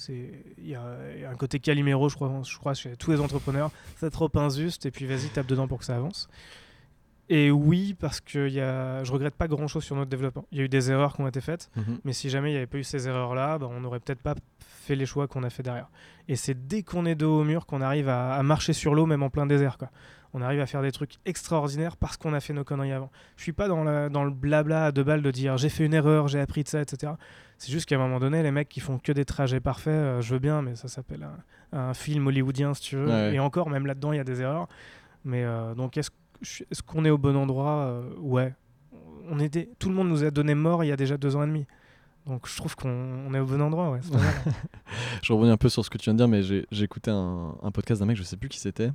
Il y a un côté Calimero, je crois, chez tous les entrepreneurs, c'est trop injuste, et puis vas-y, tape dedans pour que ça avance. Et oui, parce que je regrette pas grand-chose sur notre développement. Il y a eu des erreurs qui ont été faites, mais si jamais il n'y avait pas eu ces erreurs-là, on n'aurait peut-être pas fait les choix qu'on a fait derrière. Et c'est dès qu'on est dos au mur qu'on arrive à marcher sur l'eau, même en plein désert, quoi. On arrive à faire des trucs extraordinaires parce qu'on a fait nos conneries avant. Je suis pas dans le blabla à deux balles de dire j'ai fait une erreur, j'ai appris de ça, etc. C'est juste qu'à un moment donné, les mecs qui font que des trajets parfaits, je veux bien, mais ça s'appelle un film hollywoodien si tu veux. Ouais. Et encore, même là-dedans, il y a des erreurs. Mais donc, est-ce qu'on est au bon endroit ? Ouais. Tout le monde nous a donné mort il y a déjà 2 ans et demi. Donc je trouve qu'on est au bon endroit, ouais. C'est pas mal. Je reviens un peu sur ce que tu viens de dire, mais j'ai écouté un podcast d'un mec, je sais plus qui c'était.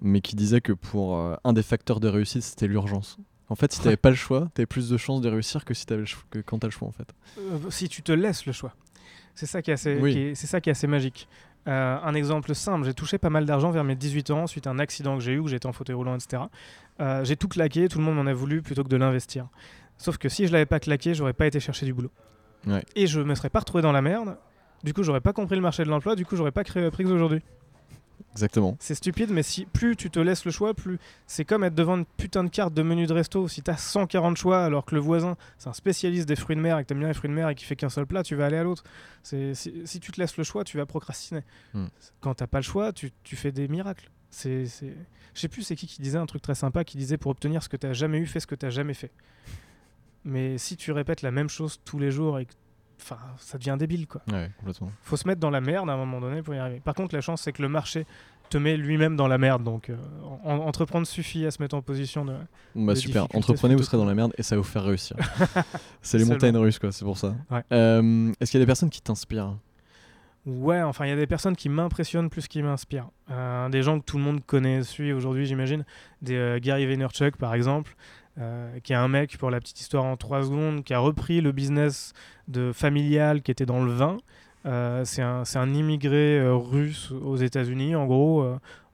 mais qui disait que pour un des facteurs de réussite, c'était l'urgence. En fait, si t'avais pas le choix, t'avais plus de chances de réussir que si t'avais le choix, que quand t'as le choix en fait. Si tu te laisses le choix, c'est ça qui est assez, c'est ça qui est assez magique. Un exemple simple, j'ai touché pas mal d'argent vers mes 18 ans suite à un accident que j'ai eu, où j'étais en fauteuil roulant, etc. J'ai tout claqué, tout le monde m'en a voulu plutôt que de l'investir. Sauf que si je l'avais pas claqué, j'aurais pas été chercher du boulot. Ouais. Et je me serais pas retrouvé dans la merde, du coup j'aurais pas compris le marché de l'emploi, du coup j'aurais pas créé Uprigs aujourd'hui. Exactement. C'est stupide, mais si plus tu te laisses le choix, plus c'est comme être devant une putain de carte de menu de resto. Si t'as 140 choix alors que le voisin c'est un spécialiste des fruits de mer et que t'aimes bien les fruits de mer et qu'il fait qu'un seul plat, tu vas aller à l'autre. Si tu te laisses le choix, tu vas procrastiner. Quand t'as pas le choix, tu fais des miracles. Je sais plus c'est qui disait un truc très sympa, qui disait pour obtenir ce que t'as jamais eu, fais ce que t'as jamais fait. Mais si tu répètes la même chose tous les jours et que enfin, ça devient débile, quoi. Ouais, complètement. Faut se mettre dans la merde à un moment donné pour y arriver. Par contre, la chance, c'est que le marché te met lui-même dans la merde. Donc, entreprendre suffit à se mettre en position de. Bah, de super. Entreprenez, vous serez dans la merde et ça va vous faire réussir. C'est les montagnes russes, quoi. C'est pour ça. Ouais. Est-ce qu'il y a des personnes qui t'inspirent ? Ouais, enfin, il y a des personnes qui m'impressionnent plus qu'ils m'inspirent. Des gens que tout le monde connaît, suit aujourd'hui, j'imagine. Des Gary Vaynerchuk, par exemple. Qui est un mec, pour la petite histoire en 3 secondes, qui a repris le business de familial qui était dans le vin. C'est un immigré russe aux États-Unis en gros,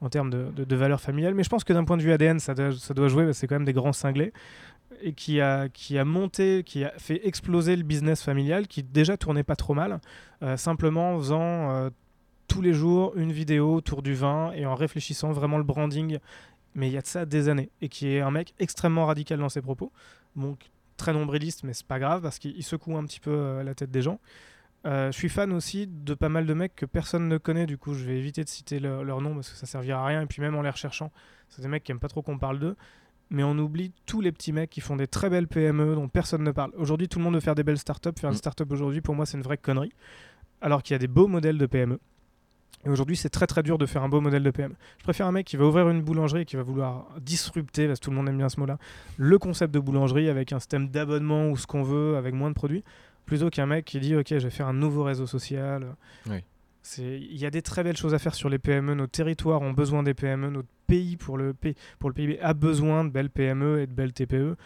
en termes de valeur familiale. Mais je pense que d'un point de vue ADN, ça doit jouer, parce que c'est quand même des grands cinglés. Et qui a fait exploser le business familial, qui déjà tournait pas trop mal, simplement en faisant tous les jours une vidéo autour du vin et en réfléchissant vraiment le branding. Mais il y a de ça des années, et qui est un mec extrêmement radical dans ses propos, donc très nombriliste, mais c'est pas grave parce qu'il secoue un petit peu la tête des gens. Je suis fan aussi de pas mal de mecs que personne ne connaît, du coup je vais éviter de citer leur nom parce que ça servira à rien, et puis même en les recherchant, c'est des mecs qui aiment pas trop qu'on parle d'eux, mais on oublie tous les petits mecs qui font des très belles PME dont personne ne parle. Aujourd'hui tout le monde veut faire des belles startups, faire une startup aujourd'hui pour moi c'est une vraie connerie, alors qu'il y a des beaux modèles de PME. Et aujourd'hui, c'est très très dur de faire un beau modèle de PM. Je préfère un mec qui va ouvrir une boulangerie et qui va vouloir disrupter, parce que tout le monde aime bien ce mot-là, le concept de boulangerie avec un système d'abonnement ou ce qu'on veut, avec moins de produits, plutôt qu'un mec qui dit « Ok, je vais faire un nouveau réseau social. ». Oui. Il y a des très belles choses à faire sur les PME. Nos territoires ont besoin des PME. Notre pays, pour le PIB, a besoin de belles PME et de belles TPE.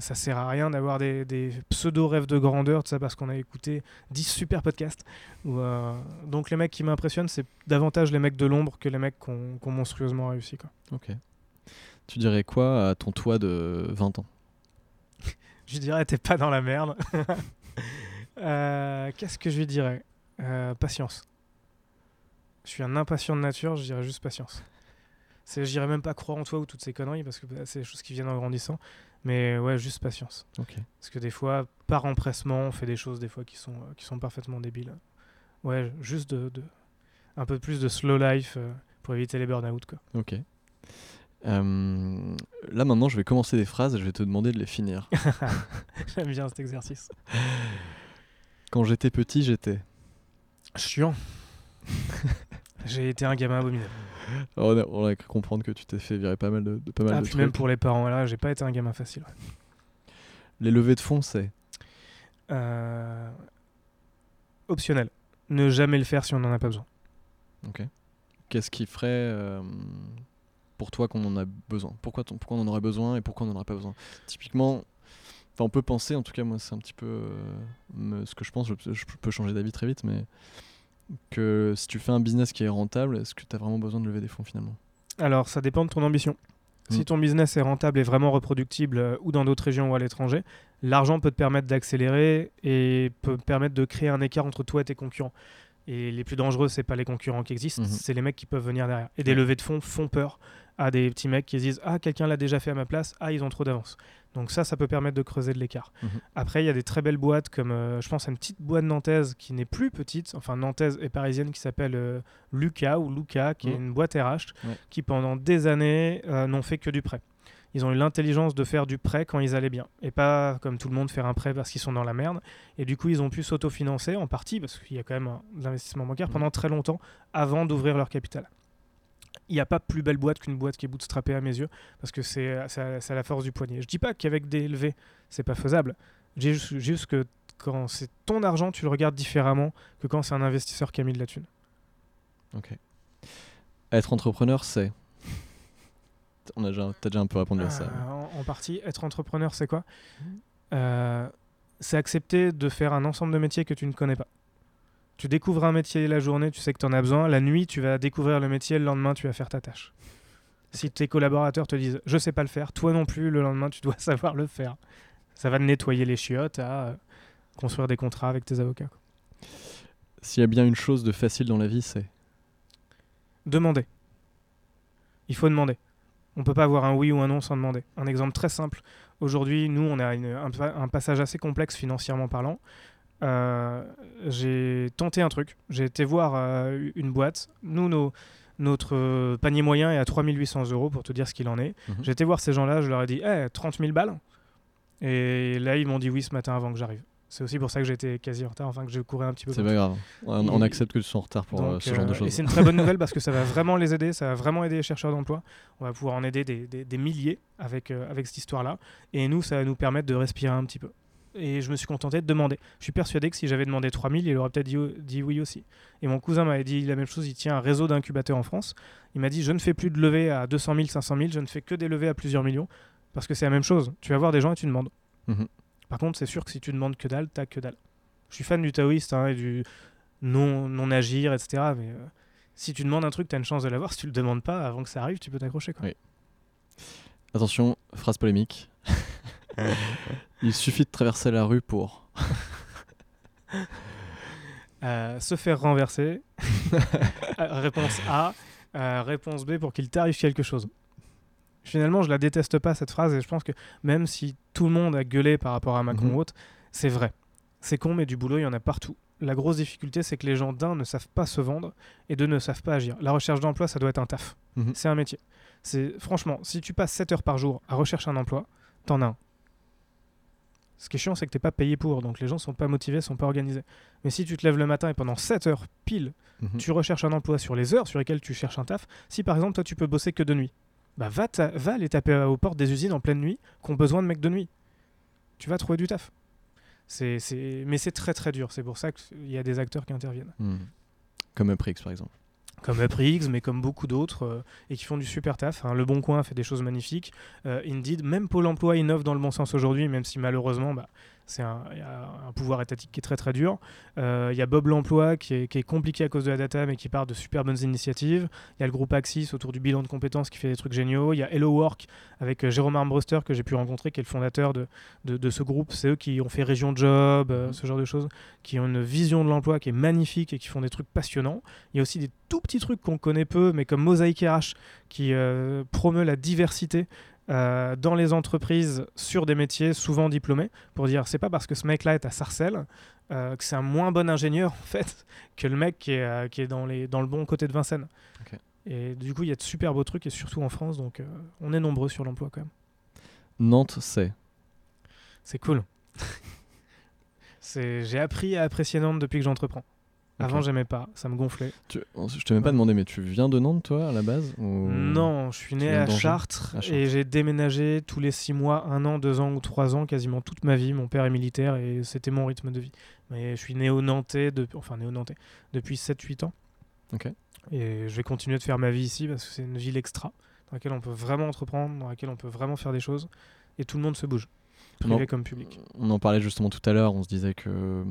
Ça sert à rien d'avoir des pseudo-rêves de grandeur, tout ça, parce qu'on a écouté 10 super podcasts. Donc les mecs qui m'impressionnent, c'est davantage les mecs de l'ombre que les mecs qui ont monstrueusement réussi, quoi. Ok. Tu dirais quoi à ton toi de 20 ans ? Je dirais, t'es pas dans la merde. Qu'est-ce que je lui dirais ? Patience. Je suis un impatient de nature, je dirais juste patience. Je dirais même pas croire en toi ou toutes ces conneries, parce que c'est des choses qui viennent en grandissant. Mais ouais, juste patience. Okay. Parce que des fois, par empressement, on fait des choses des fois qui sont parfaitement débiles. Ouais, juste un peu plus de slow life pour éviter les burn-out, quoi. Ok. Là maintenant, je vais commencer des phrases et je vais te demander de les finir. J'aime bien cet exercice. Quand j'étais petit, j'étais... chiant. J'ai été un gamin abominable. Alors on a cru comprendre que tu t'es fait virer pas mal de pas mal de trucs. Même pour les parents, là, j'ai pas été un gamin facile. Ouais. Les levées de fonds, c'est optionnel. Ne jamais le faire si on en a pas besoin. Ok. Qu'est-ce qui ferait pour toi qu'on en a besoin ? Pourquoi on en aurait besoin et pourquoi on en aurait pas besoin ? Typiquement, on peut penser, en tout cas moi c'est un petit peu ce que je pense. Je peux changer d'avis très vite, mais que si tu fais un business qui est rentable, est-ce que tu as vraiment besoin de lever des fonds finalement ? Alors, ça dépend de ton ambition. Si ton business est rentable et vraiment reproductible ou dans d'autres régions ou à l'étranger, l'argent peut te permettre d'accélérer et peut te permettre de créer un écart entre toi et tes concurrents. Et les plus dangereux, c'est pas les concurrents qui existent, c'est les mecs qui peuvent venir derrière. Et des levées de fonds font peur à des petits mecs qui disent « Ah, quelqu'un l'a déjà fait à ma place, ah, ils ont trop d'avance ». Donc ça peut permettre de creuser de l'écart. Après, il y a des très belles boîtes comme, je pense à une petite boîte nantaise qui n'est plus petite, enfin nantaise et parisienne, qui s'appelle Luca, qui est une boîte RH, qui pendant des années n'ont fait que du prêt. Ils ont eu l'intelligence de faire du prêt quand ils allaient bien, et pas comme tout le monde faire un prêt parce qu'ils sont dans la merde. Et du coup, ils ont pu s'autofinancer en partie, parce qu'il y a quand même de l'investissement bancaire, pendant très longtemps avant d'ouvrir leur capital. Il n'y a pas plus belle boîte qu'une boîte qui est bootstrappée à mes yeux, parce que c'est à la force du poignet. Je dis pas qu'avec des levées, c'est pas faisable. J'ai juste que quand c'est ton argent, tu le regardes différemment que quand c'est un investisseur qui a mis de la thune. Ok. Être entrepreneur, c'est T'as déjà un peu répondu à ça. En partie, être entrepreneur, c'est quoi ? C'est accepter de faire un ensemble de métiers que tu ne connais pas. Tu découvres un métier la journée, tu sais que tu en as besoin. La nuit, tu vas découvrir le métier, le lendemain, tu vas faire ta tâche. Si tes collaborateurs te disent « je sais pas le faire », toi non plus, le lendemain, tu dois savoir le faire. Ça va de nettoyer les chiottes à construire des contrats avec tes avocats. S'il y a bien une chose de facile dans la vie, c'est demander. Il faut demander. On ne peut pas avoir un oui ou un non sans demander. Un exemple très simple. Aujourd'hui, nous, on a un passage assez complexe financièrement parlant. J'ai tenté un truc. J'ai été voir une boîte. Nous, notre panier moyen est à 3 800 euros, pour te dire ce qu'il en est. Mmh. J'ai été voir ces gens-là. Je leur ai dit, 30 000 balles. Et là, ils m'ont dit oui ce matin avant que j'arrive. C'est aussi pour ça que j'étais quasi en retard, enfin que je courais un petit peu. C'est pas grave, on accepte que tu sois en retard pour ce genre de choses. Et c'est une très bonne nouvelle parce que ça va vraiment les aider, ça va vraiment aider les chercheurs d'emploi. On va pouvoir en aider des milliers avec cette histoire-là. Et nous, ça va nous permettre de respirer un petit peu. Et je me suis contenté de demander. Je suis persuadé que si j'avais demandé 3000, il aurait peut-être dit oui aussi. Et mon cousin m'avait dit la même chose, il tient un réseau d'incubateurs en France. Il m'a dit, je ne fais plus de levées à 200 000, 500 000, je ne fais que des levées à plusieurs millions. Parce que c'est la même chose, tu vas voir des gens et tu demandes. Mmh. Par contre, c'est sûr que si tu demandes que dalle, t'as que dalle. Je suis fan du taoïste et du non-agir, etc. Mais si tu demandes un truc, t'as une chance de l'avoir. Si tu le demandes pas, avant que ça arrive, tu peux t'accrocher, quoi. Oui. Attention, phrase polémique. Il suffit de traverser la rue pour... se faire renverser. Réponse A. Réponse B, pour qu'il t'arrive quelque chose. Finalement, je la déteste pas, cette phrase, et je pense que même si tout le monde a gueulé par rapport à Macron ou autre, c'est vrai. C'est con, mais du boulot, il y en a partout. La grosse difficulté, c'est que les gens, ne savent pas se vendre et ne savent pas agir. La recherche d'emploi, ça doit être un taf. Mmh. C'est un métier. Franchement, si tu passes 7 heures par jour à rechercher un emploi, t'en as un. Ce qui est chiant, c'est que t'es pas payé pour, donc les gens sont pas motivés, sont pas organisés. Mais si tu te lèves le matin et pendant 7 heures pile, tu recherches un emploi sur les heures sur lesquelles tu cherches un taf, si par exemple, toi, tu peux bosser que de nuit, bah va aller taper aux portes des usines en pleine nuit qui ont besoin de mecs de nuit. Tu vas trouver du taf. Mais c'est très très dur. C'est pour ça qu'il y a des acteurs qui interviennent. Mmh. Comme Uprigs, par exemple. Comme Uprigs, mais comme beaucoup d'autres, et qui font du super taf. Le Bon Coin fait des choses magnifiques. Indeed, même Pôle emploi innove dans le bon sens aujourd'hui, même si malheureusement, c'est un pouvoir étatique qui est très très dur. Il y a Bob L'Emploi qui est compliqué à cause de la data, mais qui part de super bonnes initiatives. Il y a le groupe Axis autour du bilan de compétences qui fait des trucs géniaux. Il y a Hello Work avec Jérôme Armbruster que j'ai pu rencontrer, qui est le fondateur de ce groupe. C'est eux qui ont fait Région Job, ce genre de choses, qui ont une vision de l'emploi qui est magnifique et qui font des trucs passionnants. Il y a aussi des tout petits trucs qu'on connaît peu, mais comme Mosaic RH qui promeut la diversité dans les entreprises sur des métiers souvent diplômés, pour dire c'est pas parce que ce mec-là est à Sarcelles que c'est un moins bon ingénieur en fait que le mec qui est dans le bon côté de Vincennes. Okay. Et du coup il y a de super beaux trucs, et surtout en France, donc on est nombreux sur l'emploi quand même. Nantes, c'est cool. J'ai appris à apprécier Nantes depuis que j'entreprends. Okay. Avant, j'aimais pas, ça me gonflait. Je t'ai même pas demandé, mais tu viens de Nantes, toi, à la base ou... Non, je suis né à Chartres, et j'ai déménagé tous les 6 mois, 1 an, 2 ans ou 3 ans, quasiment toute ma vie. Mon père est militaire et c'était mon rythme de vie. Mais je suis néo-nantais, depuis 7-8 ans. Okay. Et je vais continuer de faire ma vie ici parce que c'est une ville extra, dans laquelle on peut vraiment entreprendre, dans laquelle on peut vraiment faire des choses, et tout le monde se bouge. Privé comme public. On en parlait justement tout à l'heure, on se disait que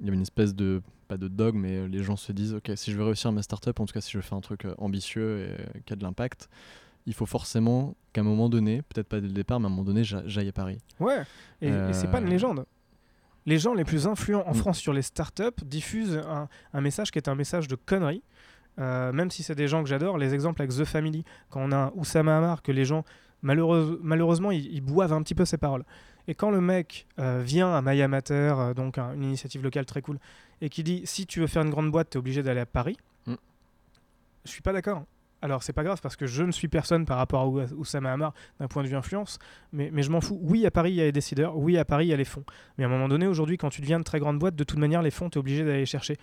il y avait une espèce de, pas de dogme, mais les gens se disent, ok, si je veux réussir ma startup, en tout cas si je veux faire un truc ambitieux et qui a de l'impact, il faut forcément qu'à un moment donné, peut-être pas dès le départ, mais à un moment donné, j'aille à Paris. Ouais, et c'est pas une légende. Les gens les plus influents en France sur les startups diffusent un message qui est un message de conneries, même si c'est des gens que j'adore. Les exemples avec The Family, quand on a un Oussama Amar, que les gens... Malheureusement, ils boivent un petit peu ses paroles. Et quand le mec vient à Miami Amateur, donc une initiative locale très cool, et qui dit « si tu veux faire une grande boîte, t'es obligé d'aller à Paris », je suis pas d'accord. Alors, c'est pas grave, parce que je ne suis personne par rapport à Oussama Amar d'un point de vue influence, mais je m'en fous. Oui, à Paris, il y a les décideurs, oui, à Paris, il y a les fonds. Mais à un moment donné, aujourd'hui, quand tu deviens une très grande boîte, de toute manière, les fonds, t'es obligé d'aller chercher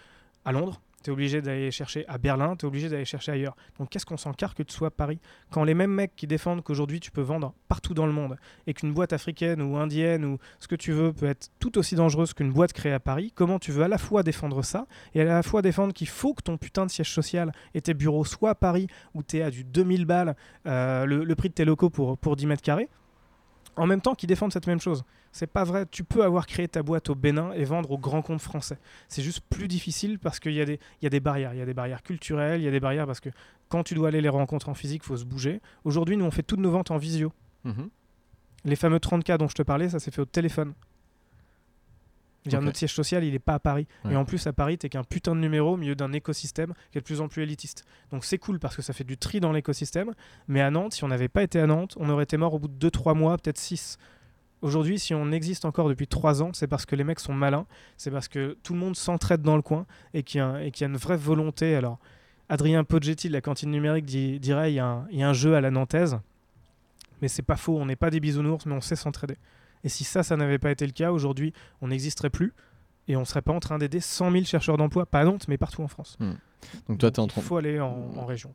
à Londres, tu es obligé d'aller chercher à Berlin, tu es obligé d'aller chercher ailleurs. Donc qu'est-ce qu'on s'encarre que tu sois à Paris ? Quand les mêmes mecs qui défendent qu'aujourd'hui tu peux vendre partout dans le monde et qu'une boîte africaine ou indienne ou ce que tu veux peut être tout aussi dangereuse qu'une boîte créée à Paris, comment tu veux à la fois défendre ça et à la fois défendre qu'il faut que ton putain de siège social et tes bureaux soient à Paris où tu es à du 2000 balles, le prix de tes locaux pour 10 mètres carrés, en même temps qu'ils défendent cette même chose. C'est pas vrai, tu peux avoir créé ta boîte au Bénin et vendre aux grands comptes français. C'est juste plus difficile parce qu'il y a des barrières. Il y a des barrières culturelles, il y a des barrières parce que quand tu dois aller les rencontrer en physique, il faut se bouger. Aujourd'hui, nous, on fait toutes nos ventes en visio. Mm-hmm. Les fameux 30K dont je te parlais, ça s'est fait au téléphone. Okay. Notre siège social, il n'est pas à Paris. Ouais. Et en plus, à Paris, t'es qu'un putain de numéro au milieu d'un écosystème qui est de plus en plus élitiste. Donc c'est cool parce que ça fait du tri dans l'écosystème. Mais à Nantes, si on n'avait pas été à Nantes, on aurait été mort au bout de 2-3 mois, peut-être 6. Aujourd'hui, si on existe encore depuis 3 ans, c'est parce que les mecs sont malins, c'est parce que tout le monde s'entraide dans le coin et qu'il y a une vraie volonté. Alors, Adrien Poggetti de la cantine numérique dirait il y a un jeu à la nantaise. Mais c'est pas faux, on n'est pas des bisounours, mais on sait s'entraider. Et si ça n'avait pas été le cas, aujourd'hui, on n'existerait plus et on ne serait pas en train d'aider 100 000 chercheurs d'emploi, pas à Nantes, mais partout en France. Mmh. Donc toi, il faut aller en région.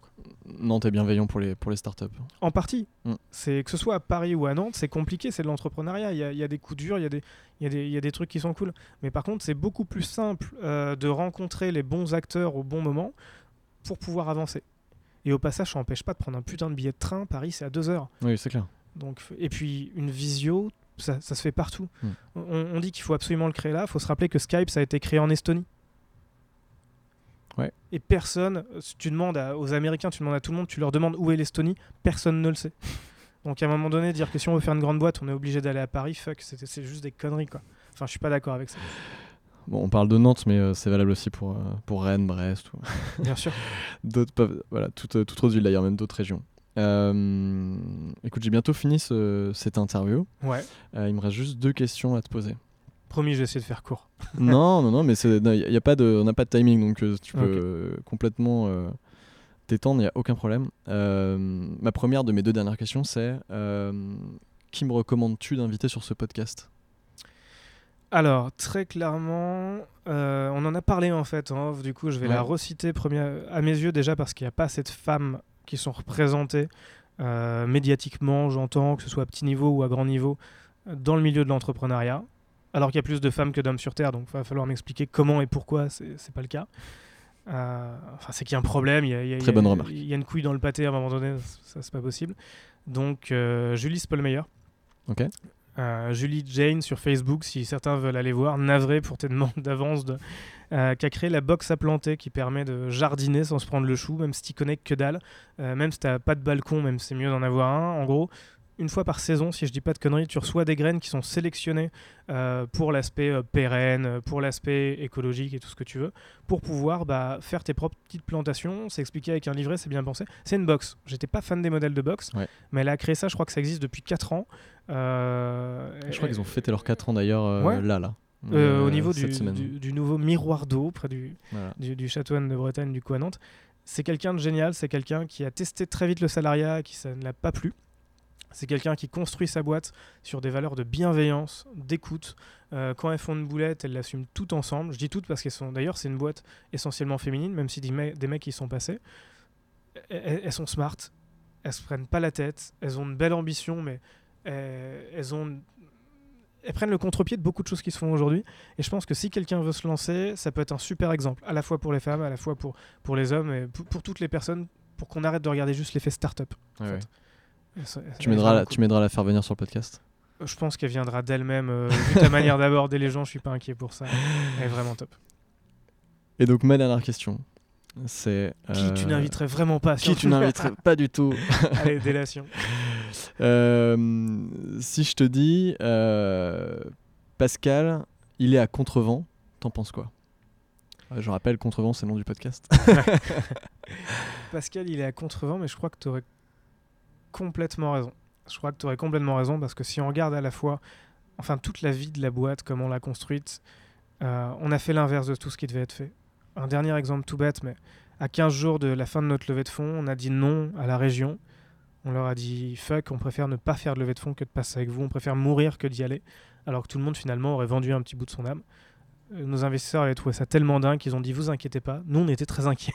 Nantes t'es bienveillant pour les startups. En partie. Mmh. C'est, que ce soit à Paris ou à Nantes, c'est compliqué, c'est de l'entrepreneuriat. Il y a des coups durs, il y a des trucs qui sont cool. Mais par contre, c'est beaucoup plus simple de rencontrer les bons acteurs au bon moment pour pouvoir avancer. Et au passage, ça n'empêche pas de prendre un putain de billet de train. Paris, c'est à 2 heures. Oui, c'est clair. Donc, et puis, une visio... Ça se fait partout. Mmh. On dit qu'il faut absolument le créer là. Il faut se rappeler que Skype, ça a été créé en Estonie. Ouais. Et personne, si tu demandes aux Américains, tu demandes à tout le monde, tu leur demandes où est l'Estonie, personne ne le sait. Donc à un moment donné, dire que si on veut faire une grande boîte, on est obligé d'aller à Paris, fuck, c'est juste des conneries, quoi. Enfin, je suis pas d'accord avec ça. Bon, on parle de Nantes, mais c'est valable aussi pour Rennes, Brest. Ou... Bien sûr. D'autres peuvent, voilà, toutes autres villes d'ailleurs, même d'autres régions. Écoute, j'ai bientôt fini cette interview. Ouais. Il me reste juste 2 questions à te poser. Promis, je vais essayer de faire court. non, mais y a pas de, on n'a pas de timing, donc tu peux complètement t'étendre, il n'y a aucun problème. Ma première de mes 2 dernières questions, c'est qui me recommandes-tu d'inviter sur ce podcast ? Alors, très clairement, on en a parlé en fait, en off, du coup je vais la reciter à mes yeux déjà parce qu'il n'y a pas assez de femmes qui sont représentés médiatiquement, j'entends, que ce soit à petit niveau ou à grand niveau, dans le milieu de l'entrepreneuriat, alors qu'il y a plus de femmes que d'hommes sur Terre, donc il va falloir m'expliquer comment et pourquoi c'est pas le cas. Enfin, c'est qu'il y a un problème, il y a une couille dans le pâté à un moment donné, ça c'est pas possible. Donc Julie Spolmeyer. Ok. Julie Jane sur Facebook, si certains veulent aller voir, navré pour tes demandes d'avance, qui a créé la box à planter qui permet de jardiner sans se prendre le chou, même si tu connais que dalle, même si t'as pas de balcon, même si c'est mieux d'en avoir un. En gros, une fois par saison, si je dis pas de conneries, tu reçois des graines qui sont sélectionnées pour l'aspect pérenne, pour l'aspect écologique et tout ce que tu veux, pour pouvoir faire tes propres petites plantations. C'est expliqué avec un livret, c'est bien pensé. C'est une box. J'étais pas fan des modèles de box, mais elle a créé ça, je crois que ça existe depuis 4 ans. Je crois qu'ils ont fêté leurs 4 ans d'ailleurs là. Au niveau du nouveau miroir d'eau près du château Anne de Bretagne, du coup à Nantes. C'est quelqu'un de génial, c'est quelqu'un qui a testé très vite le salariat, qui ça ne l'a pas plu. C'est quelqu'un qui construit sa boîte sur des valeurs de bienveillance, d'écoute. Quand elles font une boulette, elles l'assument toutes ensemble. Je dis toutes parce qu'elles sont... D'ailleurs, c'est une boîte essentiellement féminine, même si des mecs y sont passés. Elles sont smart, elles se prennent pas la tête, elles ont une belle ambition, mais elles prennent le contre-pied de beaucoup de choses qui se font aujourd'hui. Et je pense que si quelqu'un veut se lancer, ça peut être un super exemple, à la fois pour les femmes, à la fois pour les hommes, et pour toutes les personnes, pour qu'on arrête de regarder juste l'effet start-up. En fait. Tu m'aideras à la faire venir sur le podcast ? Je pense qu'elle viendra d'elle-même. Vu ta manière d'aborder les gens, je suis pas inquiet pour ça. Elle est vraiment top. Et donc, ma dernière question, c'est... Qui tu n'inviterais vraiment pas ? Qui tu n'inviterais pas du tout ? Allez, délation. Si je te dis Pascal, il est à Contrevent, t'en penses quoi ? Je rappelle, Contrevent, c'est le nom du podcast. Pascal, il est à Contrevent, mais je crois que t'aurais complètement raison. Je crois que tu aurais complètement raison parce que si on regarde à la fois toute la vie de la boîte, comment on l'a construite, on a fait l'inverse de tout ce qui devait être fait. Un dernier exemple tout bête, mais à 15 jours de la fin de notre levée de fonds, on a dit non à la région. On leur a dit fuck, on préfère ne pas faire de levée de fonds que de passer avec vous, on préfère mourir que d'y aller, alors que tout le monde finalement aurait vendu un petit bout de son âme. Nos investisseurs avaient trouvé ça tellement dingue qu'ils ont dit « vous inquiétez pas ». Nous, on était très inquiets.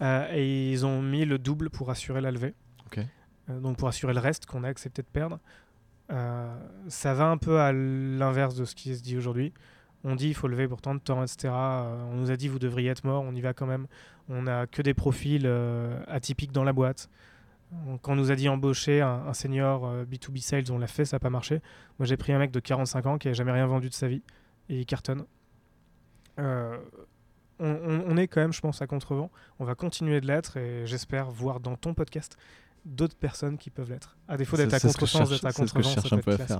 Et ils ont mis le double pour assurer la levée. Okay. Donc pour assurer le reste qu'on a accepté de perdre. Ça va un peu à l'inverse de ce qui se dit aujourd'hui. On dit il faut lever pour tant de temps, etc. On nous a dit vous devriez être mort, on y va quand même. On n'a que des profils atypiques dans la boîte. Quand on nous a dit embaucher un senior B2B sales, on l'a fait, ça n'a pas marché. Moi j'ai pris un mec de 45 ans qui n'a jamais rien vendu de sa vie et il cartonne. On est quand même, je pense, à contrevent. On va continuer de l'être et j'espère voir dans ton podcast d'autres personnes qui peuvent l'être. À défaut d'être à contresens, d'être à contrevent, ça peut être classe.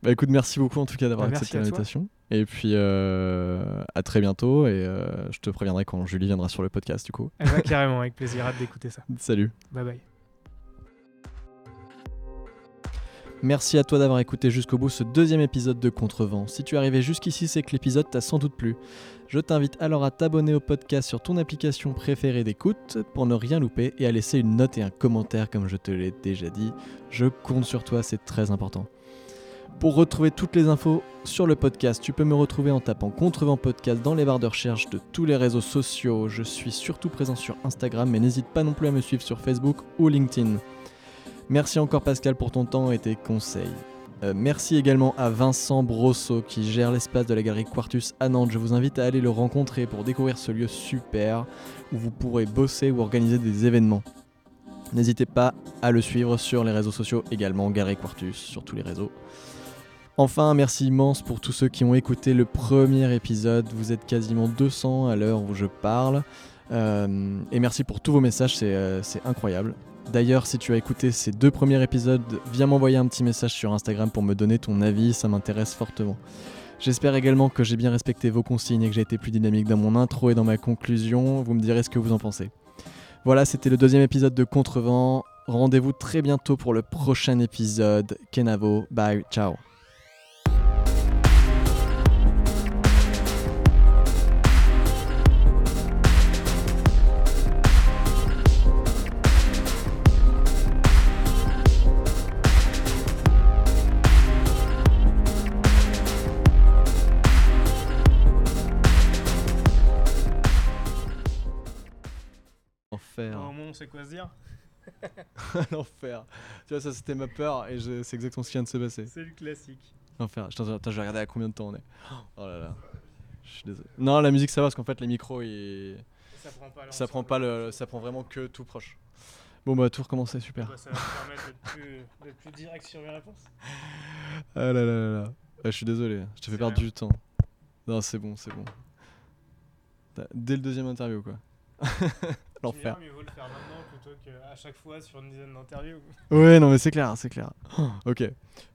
Bah écoute, merci beaucoup en tout cas d'avoir accepté l'invitation. Et puis à très bientôt. Et je te préviendrai quand Julie viendra sur le podcast du coup. Elle va carrément, avec plaisir, hâte d'écouter ça. Salut. Bye bye. Merci à toi d'avoir écouté jusqu'au bout ce deuxième épisode de Contrevent. Si tu es arrivé jusqu'ici, c'est que l'épisode t'a sans doute plu. Je t'invite alors à t'abonner au podcast sur ton application préférée d'écoute pour ne rien louper et à laisser une note et un commentaire comme je te l'ai déjà dit. Je compte sur toi, c'est très important. Pour retrouver toutes les infos sur le podcast, tu peux me retrouver en tapant Contrevent Podcast dans les barres de recherche de tous les réseaux sociaux. Je suis surtout présent sur Instagram, mais n'hésite pas non plus à me suivre sur Facebook ou LinkedIn. Merci encore Pascal pour ton temps et tes conseils. Merci également à Vincent Brosseau qui gère l'espace de la galerie Quartus à Nantes. Je vous invite à aller le rencontrer pour découvrir ce lieu super où vous pourrez bosser ou organiser des événements. N'hésitez pas à le suivre sur les réseaux sociaux également, Galerie Quartus sur tous les réseaux. Enfin, merci immense pour tous ceux qui ont écouté le premier épisode. Vous êtes quasiment 200 à l'heure où je parle. Et merci pour tous vos messages, c'est incroyable. D'ailleurs, si tu as écouté ces deux premiers épisodes, viens m'envoyer un petit message sur Instagram pour me donner ton avis, ça m'intéresse fortement. J'espère également que j'ai bien respecté vos consignes et que j'ai été plus dynamique dans mon intro et dans ma conclusion. Vous me direz ce que vous en pensez. Voilà, c'était le deuxième épisode de Contrevent. Rendez-vous très bientôt pour le prochain épisode. Kenavo, bye, ciao. On sait quoi se dire. L'enfer. Tu vois, ça c'était ma peur et c'est exactement ce qui vient de se passer. C'est le classique. L'enfer. Attends, je vais regarder à combien de temps on est. Oh là là. Je suis désolé. Non, la musique ça va parce qu'en fait les micros ils... ça prend vraiment que tout proche. Bon bah tout recommencer, super. Bah, ça va me permettre d'être plus direct sur mes réponses. Ah là là là là. Je suis désolé, je te fais perdre du temps. Non, c'est bon. Dès le deuxième interview quoi. L'enfer. Mieux vaut le faire maintenant plutôt qu'à chaque fois sur une dizaine d'interviews. Ouais, non mais c'est clair. Oh, ok,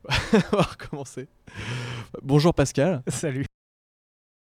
on va recommencer. Bonjour Pascal. Salut.